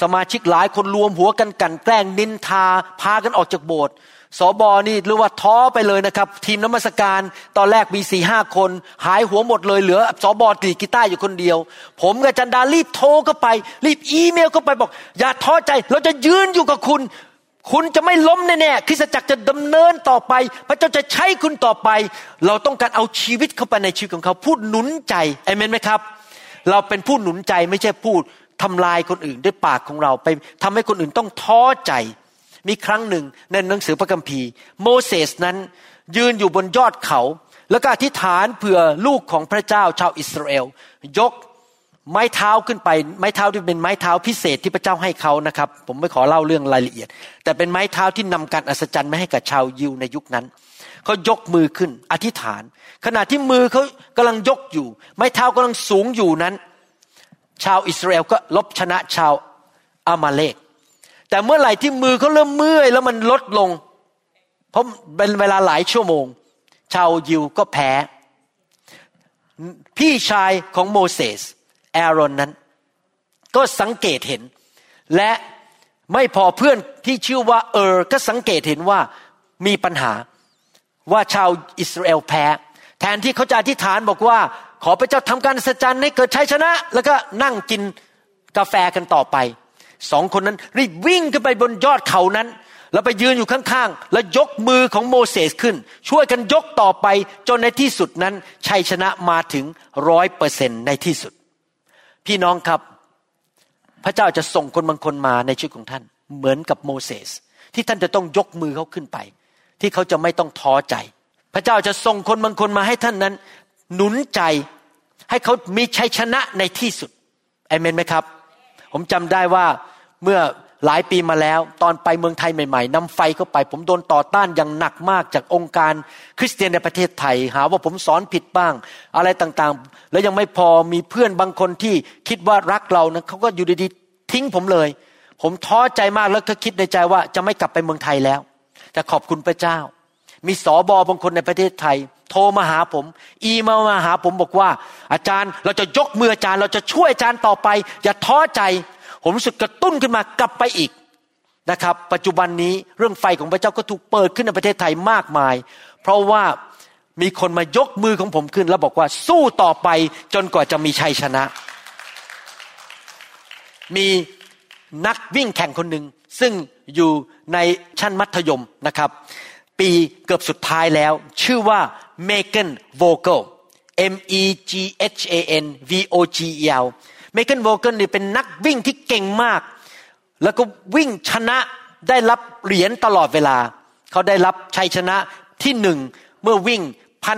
สมาชิกหลายคนรวมหัวกันกันแกล้งนินทาพากันออกจากโบสถ์สบนี่เรียกว่าท้อไปเลยนะครับทีมนมัสการตอนแรกมี 4-5 คนหายหัวหมดเลยเหลือสบตีกีต้าร์อยู่คนเดียวผมกับจันดารีบโทรเข้าไปรีบอีเมลเข้าไปบอกอย่าท้อใจเราจะยืนอยู่กับคุณคุณจะไม่ล้มแน่ๆคริสตจักรจะดำเนินต่อไปพระเจ้าจะใช้คุณต่อไปเราต้องการเอาชีวิตเข้าไปในชีวิตของเขาพูดหนุนใจอาเมนไหมครับเราเป็นผู้หนุนใจไม่ใช่พูดทำลายคนอื่นด้วยปากของเราไปทำให้คนอื่นต้องท้อใจมีครั้งหนึ่งในหนังสือพระคัมภีร์โมเสสนั้นยืนอยู่บนยอดเขาแล้วก็อธิษฐานเผื่อลูกของพระเจ้าชาวอิสราเอลยกไม้เท้าขึ้นไปไม้เท้าที่เป็นไม้เท้าพิเศษที่พระเจ้าให้เขานะครับผมไม่ขอเล่าเรื่องรายละเอียดแต่เป็นไม้เท้าที่นำการอัศจรรย์มาให้กับชาวยิวในยุคนั้นเขายกมือขึ้นอธิษฐานขณะที่มือเขากำลังยกอยู่ไม้เท้ากำลังสูงอยู่นั้นชาวอิสราเอลก็ลบชนะชาวอามาเลกแต่เมื่อไหร่ที่มือเขาเริ่มเมื่อยแล้วมันลดลงเพราะเป็นเวลาหลายชั่วโมงชาวยิวก็แพ้พี่ชายของโมเสสแอรอนนั้นก็สังเกตเห็นและไม่พอเพื่อนที่ชื่อว่าก็สังเกตเห็นว่ามีปัญหาว่าชาวอิสราเอลแพ้แทนที่เขาจะอธิษฐานบอกว่าขอพระเจ้าทำการอัศจรรย์ให้เกิดชัยชนะแล้วก็นั่งกินกาแฟกันต่อไปสองคนนั้นรีบวิ่งขึ้นไปบนยอดเขานั้นแล้วไปยืนอยู่ข้างๆแล้วยกมือของโมเสสขึ้นช่วยกันยกต่อไปจนในที่สุดนั้นชัยชนะมาถึง 100% ในที่สุดพี่น้องครับพระเจ้าจะส่งคนบางคนมาในชีวิตของท่านเหมือนกับโมเสสที่ท่านจะต้องยกมือเขาขึ้นไปที่เขาจะไม่ต้องท้อใจพระเจ้าจะส่งคนบางคนมาให้ท่านนั้นหนุนใจให้เขามีชัยชนะในที่สุดเอเมนไหมครับผมจำได้ว่าเมื่อหลายปีมาแล้วตอนไปเมืองไทยใหม่ๆนำไฟเข้าไปผมโดนต่อต้านอย่างหนักมากจากองค์การคริสเตียนในประเทศไทยหาว่าผมสอนผิดบ้างอะไรต่างๆแล้วยังไม่พอมีเพื่อนบางคนที่คิดว่ารักเรานั้นเขาก็อยู่ดีๆทิ้งผมเลยผมท้อใจมากแล้วก็คิดในใจว่าจะไม่กลับไปเมืองไทยแล้วแต่ขอบคุณพระเจ้า มีสบอบางคนในประเทศไทยโทรมาหาผมอีเมลมาหาผมบอกว่าอาจารย์เราจะยกมืออาจารย์เราจะช่วยอาจารย์ต่อไปอย่าท้อใจผมรู้สึกกระตุ้นขึ้นมากลับไปอีกนะครับปัจจุบันนี้เรื่องไฟของพระเจ้าก็ถูกเปิดขึ้นในประเทศไทยมากมายเพราะว่ามีคนมายกมือของผมขึ้นแล้วบอกว่าสู้ต่อไปจนกว่าจะมีชัยชนะมีนักวิ่งแข่งคนหนึ่งซึ่งอยู่ในชั้นมัธยมนะครับปีเกือบสุดท้ายแล้วชื่อว่าเมแกนโวเกิล MEGHANVOGEL เมแกนโวเกิลนี่เป็นนักวิ่งที่เก่งมากแล้วก็วิ่งชนะได้รับเหรียญตลอดเวลาเขาได้รับชัยชนะที่1เมื่อวิ่ง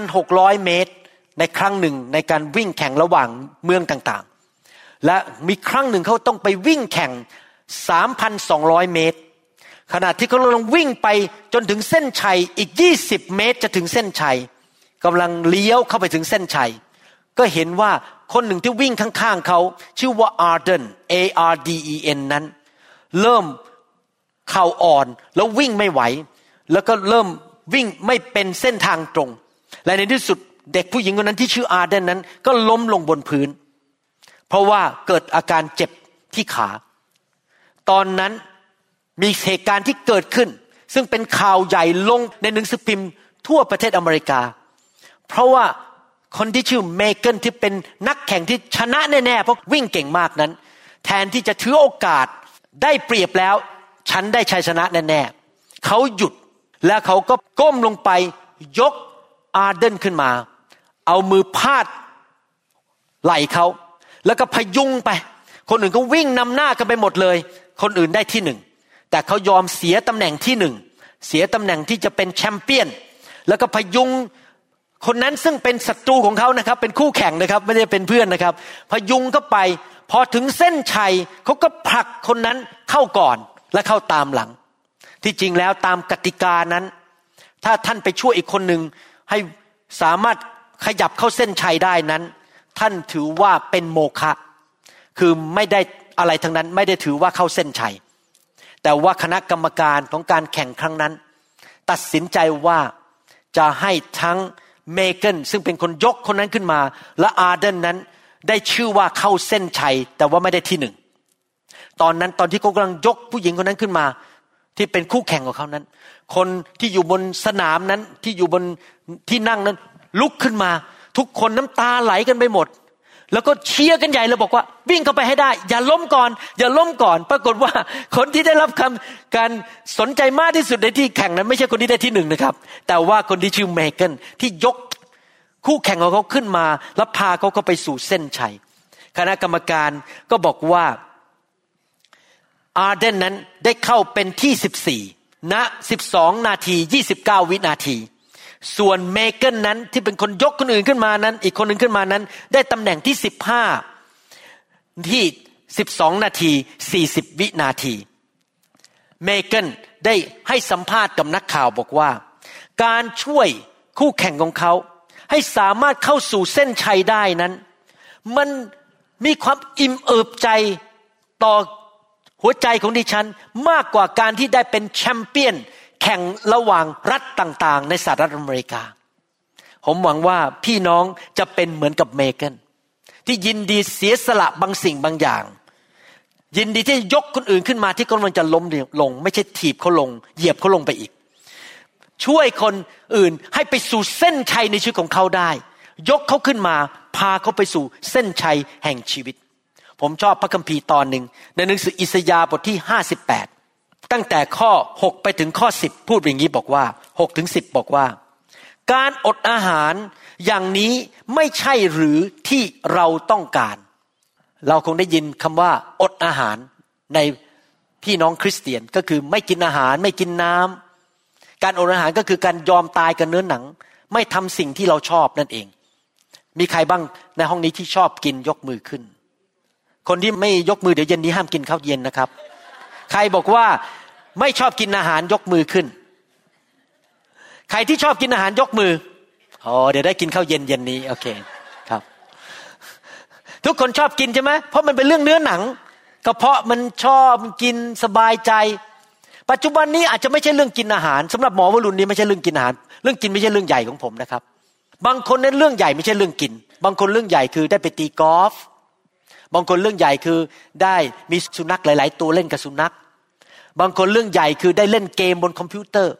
1,600 เมตรในครั้งหนึ่งในการวิ่งแข่งระหว่างเมืองต่างๆและมีครั้งหนึ่งเขาต้องไปวิ่งแข่ง 3,200 เมตรขณะที่เขากำลังวิ่งไปจนถึงเส้นชัยอีก20เมตรจะถึงเส้นชัยกำลังเลี้ยวเข้าไปถึงเส้นชัยก็เห็นว่าคนหนึ่งที่วิ่งข้างๆเขาชื่อว่า Arden ARDEN นั้นเริ่มเข่าอ่อนแล้ววิ่งไม่ไหวแล้วก็เริ่มวิ่งไม่เป็นเส้นทางตรงและในที่สุดเด็กผู้หญิงคนนั้นที่ชื่อ Arden นั้นก็ล้มลงบนพื้นเพราะว่าเกิดอาการเจ็บที่ขาตอนนั้นมีเหตุการณ์ที่เกิดขึ้นซึ่งเป็นข่าวใหญ่ลงในหนังสือพิมพ์ทั่วประเทศอเมริกาเพราะว่าคนที่ชื่อเมแกนที่เป็นนักแข่งที่ชนะแน่ๆเพราะวิ่งเก่งมากนั้นแทนที่จะถือโอกาสได้เปรียบแล้วฉันได้ชัยชนะแน่ๆเขาหยุดแล้วเขาก็ก้มลงไปยกอาร์เดนขึ้นมาเอามือพาดไหล่เขาแล้วก็พยุงไปคนอื่นก็วิ่งนำหน้ากันไปหมดเลยคนอื่นได้ที่หนึ่งแต่เขายอมเสียตำแหน่งที่หนึ่งเสียตำแหน่งที่จะเป็นแชมเปี้ยนแล้วก็พยุงคนนั้นซึ่งเป็นศัตรูของเขานะครับเป็นคู่แข่งนะครับไม่ได้เป็นเพื่อนนะครับพยุงเข้าไปพอถึงเส้นชัยเขาก็ผลักคนนั้นเข้าก่อนและเข้าตามหลังที่จริงแล้วตามกติกานั้นถ้าท่านไปช่วยอีกคนหนึ่งให้สามารถขยับเข้าเส้นชัยได้นั้นท่านถือว่าเป็นโมฆะคือไม่ได้อะไรทั้งนั้นไม่ได้ถือว่าเข้าเส้นชัยแต่ว่าคณะกรรมการของการแข่งครั้งนั้นตัดสินใจว่าจะให้ทั้งเมแกนซึ่งเป็นคนยกคนนั้นขึ้นมาและอาร์เดนนั้นได้ชื่อว่าเข้าเส้นชัยแต่ว่าไม่ได้ที่หนึ่งตอนที่เขากำลังยกผู้หญิงคนนั้นขึ้นมาที่เป็นคู่แข่งของเขานั้นคนที่อยู่บนสนามนั้นที่อยู่บนที่นั่งนั้นลุกขึ้นมาทุกคนน้ำตาไหลกันไปหมดแล้วก็เชียร์กันใหญ่แล้วบอกว่าวิ่งเข้าไปให้ได้อย่าล้มก่อนอย่าล้มก่อนปรากฏว่าคนที่ได้รับการสนใจมากที่สุดในที่แข่งนั้นไม่ใช่คนที่ได้ที่หนึ่งนะครับแต่ว่าคนที่ชื่อเมแกนที่ยกคู่แข่งของเขาขึ้นมาแล้วพาเขาเข้าไปสู่เส้นชัยคณะกรรมการก็บอกว่าอาร์เดนนั้นได้เข้าเป็นที่14ณ12นาที29วินาทีส่วนเมแกนนั้นที่เป็นคนยกคนอื่นขึ้นมานั้นอีกคนนึงขึ้นมานั้นได้ตำแหน่งที่15ที่12นาที40วินาทีเมแกนได้ให้สัมภาษณ์กับนักข่าวบอกว่าการช่วยคู่แข่งของเขาให้สามารถเข้าสู่เส้นชัยได้นั้นมันมีความอิ่มเอิบใจต่อหัวใจของดิฉันมากกว่าการที่ได้เป็นแชมเปี้ยนแข่งระหว่างรัฐต่างๆในสหรัฐอเมริกาผมหวังว่าพี่น้องจะเป็นเหมือนกับเมแกนที่ยินดีเสียสละบางสิ่งบางอย่างยินดีที่ยกคนอื่นขึ้นมาที่กำลังจะล้มลงไม่ใช่ถีบเขาลงเหยียบเขาลงไปอีกช่วยคนอื่นให้ไปสู่เส้นชัยในชีวิตของเขาได้ยกเขาขึ้นมาพาเขาไปสู่เส้นชัยแห่งชีวิตผมชอบพระคัมภีร์ตอนหนึ่งในหนังสืออิสยาห์บทที่58ตั้งแต่ข้อ6ไปถึงข้อ10พูดอย่างนี้บอกว่า6ถึง10บอกว่าการอดอาหารอย่างนี้ไม่ใช่หรือที่เราต้องการเราคงได้ยินคำว่าอดอาหารในพี่น้องคริสเตียนก็คือไม่กินอาหารไม่กินน้ำการอดอาหารก็คือการยอมตายกับเนื้อหนังไม่ทำสิ่งที่เราชอบนั่นเองมีใครบ้างในห้องนี้ที่ชอบกินยกมือขึ้นคนที่ไม่ยกมือเดี๋ยวเย็นนี้ห้ามกินข้าวเย็นนะครับใครบอกว่าไม่ชอบกินอาหารยกมือขึ้นใครที่ชอบกินอาหารยกมืออ๋อเดี๋ยวได้กินข้าวเย็นเย็นนี้โอเคครับทุกคนชอบกินใช่ไหมเพราะมันเป็นเรื่องเนื้อหนังกระเพาะมันชอบกินสบายใจ ปัจจุบันนี้อาจจะไม่ใช่เรื่องกินอาหารสำหรับหมอวรุณนี้ไม่ใช่เรื่องกินอาหารเรื่องกินไม่ใช่เรื่องใหญ่ของผมนะครับบางคนนั้นเรื่องใหญ่ไม่ใช่เรื่องกินบางคนเรื่องใหญ่คือได้ไปตีกอล์ฟบางคนเรื่องใหญ่คือได้มีสุนัขหลายๆตัวเล่นกับสุนัขบางคนเรื่องใหญ่คือได้เล่นเกมบนคอมพิวเตอร์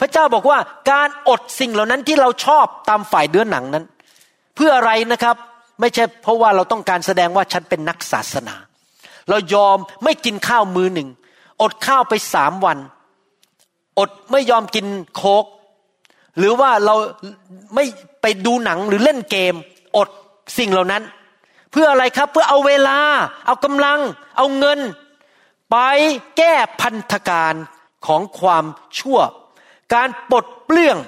พระเจ้าบอกว่าการอดสิ่งเหล่านั้นที่เราชอบตามฝ่ายเนื้อหนังนั้นเพื่ออะไรนะครับไม่ใช่เพราะว่าเราต้องการแสดงว่าฉันเป็นนักศาสนาเรายอมไม่กินข้าวมื้อหนึ่งอดข้าวไป3วันอดไม่ยอมกินโค้กหรือว่าเราไม่ไปดูหนังหรือเล่นเกมอดสิ่งเหล่านั้นเพื่ออะไรครับเพื่อเอาเวลาเอากำลังเอาเงินไปแก้พันธการของความชั่วการปลดเปลื้อง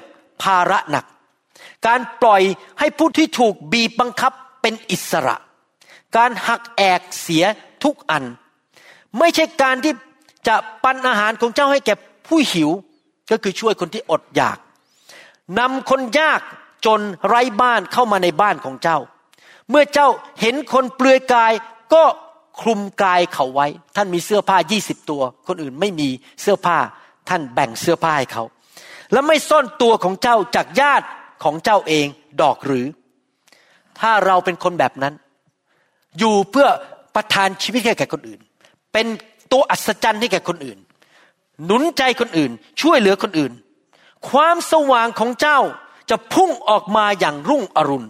ภาระหนักการปล่อยให้ผู้ที่ถูกบีบบังคับเป็นอิสระการหักแอกเสียทุกอันไม่ใช่การที่จะปันอาหารของเจ้าให้แก่ผู้หิวก็คือช่วยคนที่อดอยากนำคนยากจนไร้บ้านเข้ามาในบ้านของเจ้าเมื่อเจ้าเห็นคนเปลือยกายก็คลุมกายเขาไว้ท่านมีเสื้อผ้า20ตัวคนอื่นไม่มีเสื้อผ้าท่านแบ่งเสื้อผ้าให้เขาและไม่ซ่อนตัวของเจ้าจากญาติของเจ้าเองดอกหรือถ้าเราเป็นคนแบบนั้นอยู่เพื่อประทานชีวิตให้แก่คนอื่นเป็นตัวอัศจรรย์ให้แก่คนอื่นหนุนใจคนอื่นช่วยเหลือคนอื่นความสว่างของเจ้าจะพุ่งออกมาอย่างรุ่งอรุณ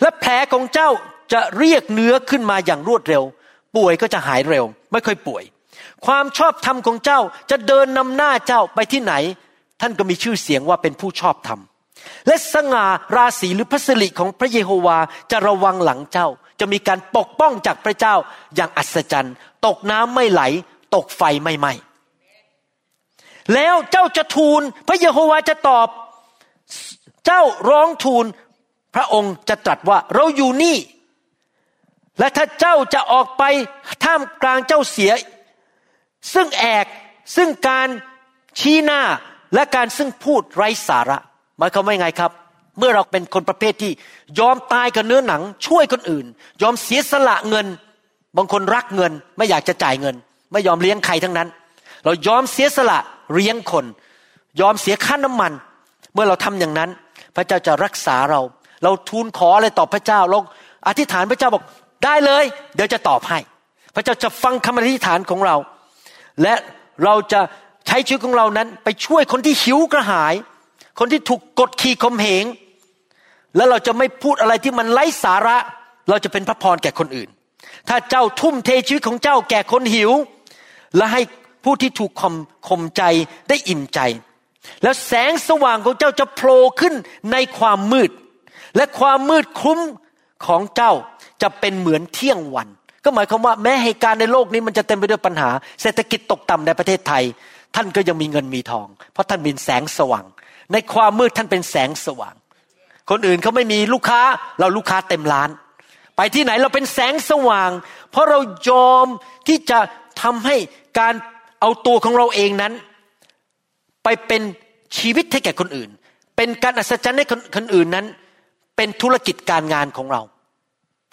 และแผลของเจ้าจะเรียกเนื้อขึ้นมาอย่างรวดเร็วป่วยก็จะหายเร็วไม่ค่อยป่วยความชอบธรรมของเจ้าจะเดินนำหน้าเจ้าไปที่ไหนท่านก็มีชื่อเสียงว่าเป็นผู้ชอบธรรมและสง่าราศีหรือพระสิริของพระเยโฮวาจะระวังหลังเจ้าจะมีการปกป้องจากพระเจ้าอย่างอัศจรรย์ตกน้ำไม่ไหลตกไฟไม่ไหม้แล้วเจ้าจะทูลพระเยโฮวาจะตอบเจ้าร้องทูลพระองค์จะตรัสว่าเราอยู่นี่และถ้าเจ้าจะออกไปท่ามกลางเจ้าเสียซึ่งแอกซึ่งการชี้หน้าและการซึ่งพูดไร้สาระหมายความว่าไงครับเมื่อเราเป็นคนประเภทที่ยอมตายกับเนื้อหนังช่วยคนอื่นยอมเสียสละเงินบางคนรักเงินไม่อยากจะจ่ายเงินไม่ยอมเลี้ยงใครทั้งนั้นเรายอมเสียสละเลี้ยงคนยอมเสียค่าน้ำมันเมื่อเราทำอย่างนั้นพระเจ้าจะรักษาเราเราทูลขออะไรต่อพระเจ้าเราอธิษฐานพระเจ้าบอกได้เลยเดี๋ยวจะตอบให้พระเจ้าจะฟังคำอธิษฐานของเราและเราจะใช้ชีวิตของเรานั้นไปช่วยคนที่หิวกระหายคนที่ถูกกดขี่ข่มเหงแล้วเราจะไม่พูดอะไรที่มันไร้สาระเราจะเป็นพระพรแก่คนอื่นถ้าเจ้าทุ่มเทชีวิตของเจ้าแก่คนหิวและให้ผู้ที่ถูกข่มใจได้อิ่มใจแล้วแสงสว่างของเจ้าจะโผล่ขึ้นในความมืดและความมืดคลุ้มของเจ้าจะเป็นเหมือนเที่ยงวันก็หมายความว่าแม้เหตุการณ์ในโลกนี้มันจะเต็มไปด้วยปัญหาเศรษฐกิจตกต่ำในประเทศไทยท่านก็ยังมีเงินมีทองเพราะท่านเป็นแสงสว่างในความมืดท่านเป็นแสงสว่างคนอื่นเขาไม่มีลูกค้าเราลูกค้าเต็มร้านไปที่ไหนเราเป็นแสงสว่างเพราะเรายอมที่จะทำให้การเอาตัวของเราเองนั้นไปเป็นชีวิตให้แก่คนอื่นเป็นการอัศจรรย์ให้คนอื่นนั้นเป็นธุรกิจการงานของเรา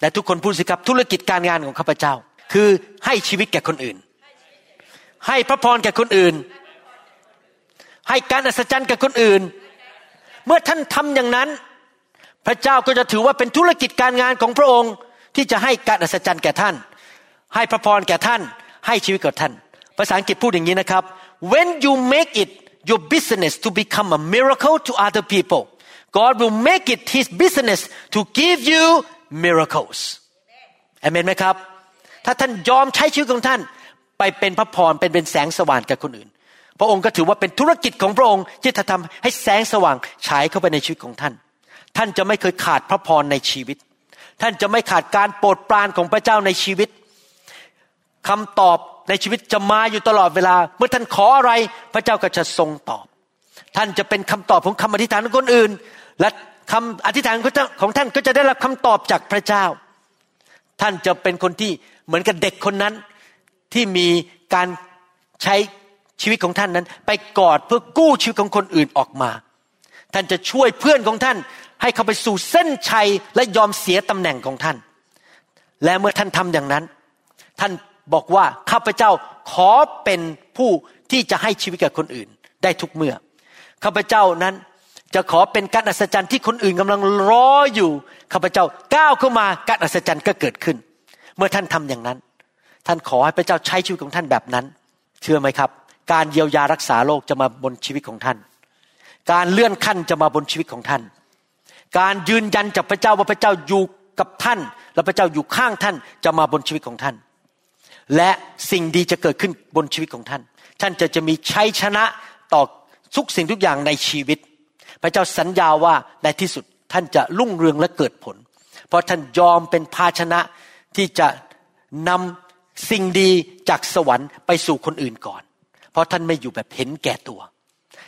และทุกคนพูดสิครับธุรกิจการงานของข้าพเจ้าคือให้ชีวิตแก่คนอื่นให้พระพรแก่คนอื่นให้การอัศจรรย์แก่คนอื่นเมื่อท่านทำอย่างนั้นพระเจ้าก็จะถือว่าเป็นธุรกิจการงานของพระองค์ที่จะให้การอัศจรรย์แก่ท่านให้พระพรแก่ท่านให้ชีวิตแก่ท่านภาษาอังกฤษพูดอย่างนี้นะครับ When you make it your business to become a miracle to other people God will make it His business to give you miracles เอเมนไหมครับถ้าท่านยอมใช้ชีวิตของท่านไปเป็นพระพรเป็นแสงสว่างแก่คนอื่นพระองค์ก็ถือว่าเป็นธุรกิจของพระองค์ที่จะทำให้แสงสว่างฉายเข้าไปในชีวิตของท่านท่านจะไม่เคยขาดพระพรในชีวิตท่านจะไม่ขาดการโปรดปรานของพระเจ้าในชีวิตคำตอบในชีวิตจะมาอยู่ตลอดเวลาเมื่อท่านขออะไรพระเจ้าก็จะทรงตอบท่านจะเป็นคำตอบของคำอธิษฐานของคนอื่นและคำอธิษฐานของท่านก็จะได้รับคำตอบจากพระเจ้าท่านจะเป็นคนที่เหมือนกับเด็กคนนั้นที่มีการใช้ชีวิตของท่านนั้นไปกอดเพื่อกู้ชีวิตของคนอื่นออกมาท่านจะช่วยเพื่อนของท่านให้เขาไปสู่เส้นชัยและยอมเสียตำแหน่งของท่านและเมื่อท่านทำอย่างนั้นท่านบอกว่าข้าพเจ้าขอเป็นผู้ ที่จะให้ชีวิตกับคนอื่นได้ทุกเมื่อข้าพเจ้านั้นจะขอเป็นการอัศจรรย์ที่คนอื่นกำลังรออยู่ข้าพเจ้าก้าวเข้ามาการอัศจรรย์ก็เกิดขึ้นเมื่อท่านทำอย่างนั้นท่านขอให้พระเจ้าใช้ชีวิตของท่านแบบนั้นเชื่อไหมครับการเยียวยารักษาโรคจะมาบนชีวิตของท่านการเลื่อนขั้นจะมาบนชีวิตของท่านการยืนยันจากพระเจ้าว่าพระเจ้าอยู่กับท่านและพระเจ้าอยู่ข้างท่านจะมาบนชีวิตของท่านและสิ่งดีจะเกิดขึ้นบนชีวิตของท่านท่านจะมีชัยชนะต่อทุกสิ่งทุกอย่างในชีวิตพระเจ้าสัญญาว่าในที่สุดท่านจะรุ่งเรืองและเกิดผลเพราะท่านยอมเป็นภาชนะที่จะนำสิ่งดีจากสวรรค์ไปสู่คนอื่นก่อนเพราะท่านไม่อยู่แบบเห็นแก่ตัว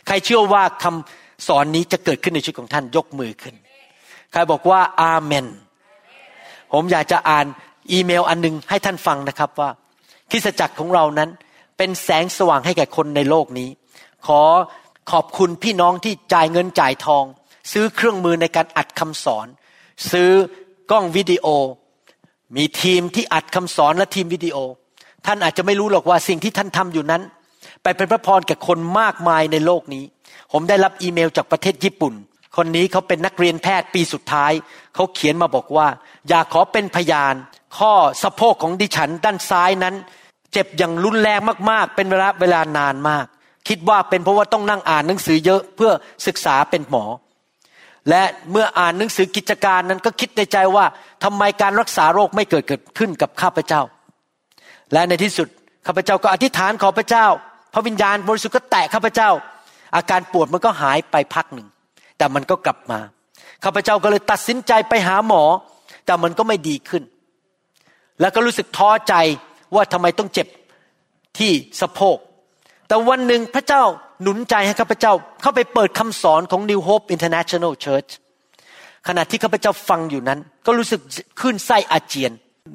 ใครเชื่อว่าคำสอนนี้จะเกิดขึ้นในชีวิตของท่านยกมือขึ้นใครบอกว่าอาเมนผมอยากจะอ่านอีเมลอันนึงให้ท่านฟังนะครับว่าคริสตจักรของเรานั้นเป็นแสงสว่างให้แก่คนในโลกนี้ขอบคุณพี่น้องที่จ่ายเงินจ่ายทองซื้อเครื่องมือในการอัดคำสอนซื้อกล้องวิดีโอมีทีมที่อัดคำสอนและทีมวิดีโอท่านอาจจะไม่รู้หรอกว่าสิ่งที่ท่านทำอยู่นั้นไปเป็นพระพรแก่คนมากมายในโลกนี้ผมได้รับอีเมลจากประเทศญี่ปุ่นคนนี้เขาเป็นนักเรียนแพทย์ปีสุดท้ายเขาเขียนมาบอกว่าอยากขอเป็นพยานข้อสะโพกของดิฉันด้านซ้ายนั้นเจ็บอย่างรุนแรงมากๆเป็นเวลานานมากคิดว่าเป็นเพราะว่าต้องนั่งอ่านหนังสือเยอะเพื่อศึกษาเป็นหมอและเมื่ออ่านหนังสือกิจการนั้นก็คิดในใจว่าทำไมการรักษาโรคไม่เกิดขึ้นกับข้าพเจ้าและในที่สุดข้าพเจ้าก็อธิษฐานขอพระเจ้าพระวิญญาณบริสุทธิ์ก็แตะข้าพเจ้าอาการปวดมันก็หายไปพักหนึ่งแต่มันก็กลับมาข้าพเจ้าก็เลยตัดสินใจไปหาหมอแต่มันก็ไม่ดีขึ้นแล้วก็รู้สึกท้อใจว่าทำไมต้องเจ็บที่สะโพกแต่วันหนึ่งพระเจ้าหนุนใจให้ข้าพเจ้าเข้าไปเปิดคำสอนของ New Hope International Church ขณะที่ข้าพเจ้าฟังอยู่นั้นก็รู้สึกคลื่นไส้อาเจียน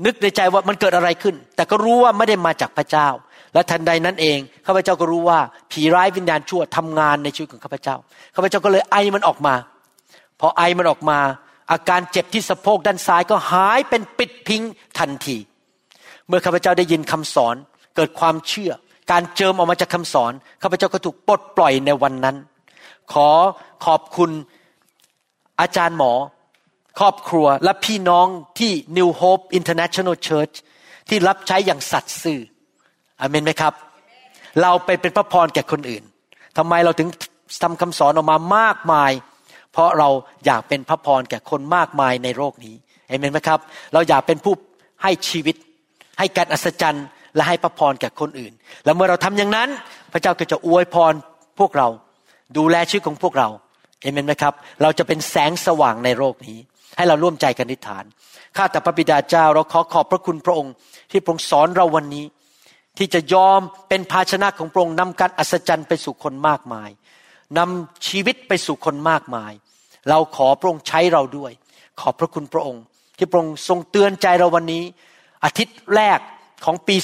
นึกในใจว่ามันเกิดอะไรขึ้นแต่ก็รู้ว่าไม่ได้มาจากพระเจ้าและทันใดนั้นเองข้าพเจ้าก็รู้ว่าผีร้ายวิญญาณชั่วทำงานในชีวิตของข้าพเจ้าข้าพเจ้าก็เลยไอมันออกมาพอไอมันออกมาอาการเจ็บที่สะโพกด้านซ้ายก็หายเป็นปิดพิงทันทีเมื่อข้าพเจ้าได้ยินคำสอนเกิดความเชื่อการเจิมออกมาจากคำสอนข้าพเจ้าก็ถูกปลดปล่อยในวันนั้นขอบคุณอาจารย์หมอครอบครัวและพี่น้องที่ New Hope International Church ที่รับใช้อย่างสัตย์ซื่ออาเมนไหมครับ Amen. เราเป็นพระพรแก่คนอื่นทำไมเราถึงทำคำสอนออกมามากมายเพราะเราอยากเป็นพระพรแก่คนมากมายในโลกนี้อาเมนไหมครับเราอยากเป็นผู้ให้ชีวิตให้การอัศจรรย์และให้พระพรแก่คนอื่นและเมื่อเราทำอย่างนั้นพระเจ้าก็จะอวยพรพวกเราดูแลชีวิตของพวกเราเอเมนไหมครับเราจะเป็นแสงสว่างในโลกนี้ให้เราร่วมใจกันอธิษฐานข้าแต่พระบิดาเจ้าเราขอขอบพระคุณพระองค์ที่ทรงสอนเราวันนี้ที่จะยอมเป็นภาชนะของพระองค์นำการอัศจรรย์ไปสู่คนมากมายนำชีวิตไปสู่คนมากมายเราขอพระองค์ใช้เราด้วยขอบพระคุณพระองค์ที่พระองค์ทรงเตือนใจเราวันนี้อาทิตย์แรกของปี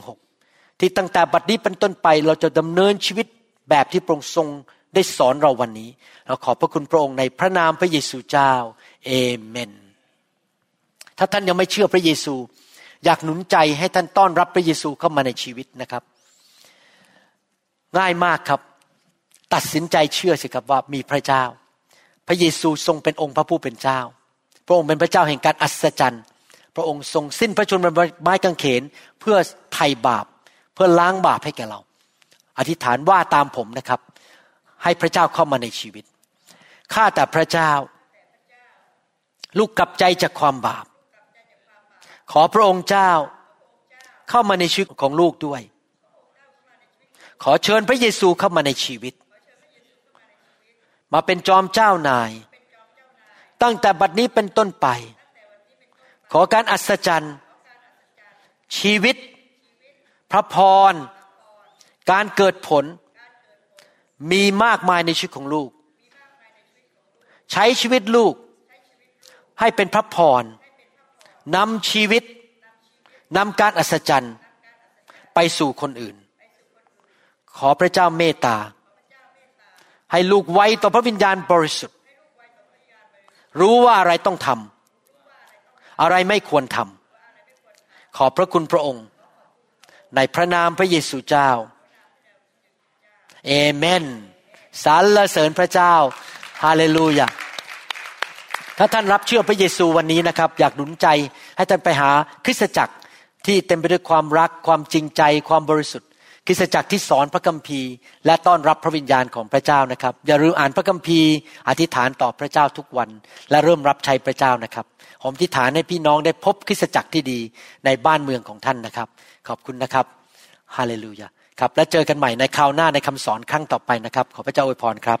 2016ที่ตั้งแต่บัดนี้เป็นต้นไปเราจะดำเนินชีวิตแบบที่พระองค์ทรงได้สอนเราวันนี้เราขอบพระคุณพระองค์ในพระนามพระเยซูเจ้าเอเมนถ้าท่านยังไม่เชื่อพระเยซูอยากหนุนใจให้ท่านต้อนรับพระเยซูเข้ามาในชีวิตนะครับง่ายมากครับตัดสินใจเชื่อสิครับว่ามีพระเจ้าพระเยซูทรงเป็นองค์พระผู้เป็นเจ้าพระองค์เป็นพระเจ้าแห่งการอัศจรรย์พระองค์ทรงสิ้นพระชนม์บนไม้กางเขนเพื่อไถ่บาปเพื่อล้างบาปให้แก่เราอธิษฐานว่าตามผมนะครับให้พระเจ้าเข้ามาในชีวิตข้าแต่พระเจ้าลูกกลับใจจากความบาปขอพระองค์เจ้าเข้ามาในชีวิตของลูกด้วยขอเชิญพระเยซูเข้ามาในชีวิตมาเป็นจอมเจ้านายตั้งแต่บัดนี้เป็นต้นไปขอการอัศจรรย์ชีวิตพระพรการเกิดผลมีมากมายในชีวิตของลูกใช้ชีวิตลูกให้เป็นพระพรนำชีวิตนำการอัศจรรย์ไปสู่คนอื่นขอพระเจ้าเมตตาให้ลูกไว้ต่อพระวิญญาณบริสุทธิ์รู้ว่าอะไรต้องทำอะไรไม่ควรทำขอพระคุณพระองค์ในพระนามพระเยซูเจ้า เอเมนสรรเสริญพระเจ้าฮาเลลูยาถ้าท่านรับเชื่อพระเยซูวันนี้นะครับอยากหนุนใจให้ท่านไปหาคริสตจักรที่เต็มไปด้วยความรักความจริงใจความบริสุทธิ์คริสตจักรที่สอนพระคัมภีร์และต้อนรับพระวิญญาณของพระเจ้านะครับอย่าลืมอ่านพระคัมภีร์อธิษฐานต่อพระเจ้าทุกวันและเริ่มรับใช้พระเจ้านะครับผมอธิษฐานให้พี่น้องได้พบคริสตจักรที่ดีในบ้านเมืองของท่านนะครับขอบคุณนะครับฮาเลลูยาครับและเจอกันใหม่ในคราวหน้าในคำสอนครั้งต่อไปนะครับขอพระเจ้าอวยพรครับ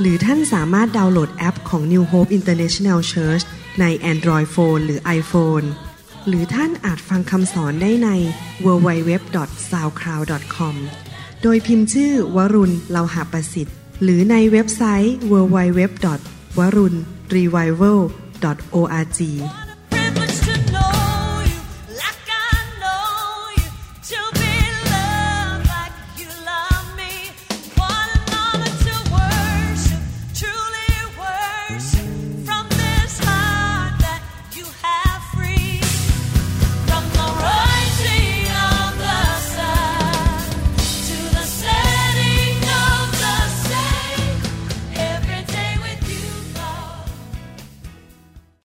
หรือท่านสามารถดาวน์โหลดแอปของ New Hope International Church ใน Android Phone หรือ iPhone หรือท่านอาจฟังคำสอนได้ใน www.soundcloud.com โดยพิมพ์ชื่อวรุณเลาหะประสิทธิ์หรือในเว็บไซต์ www.warunrevival.org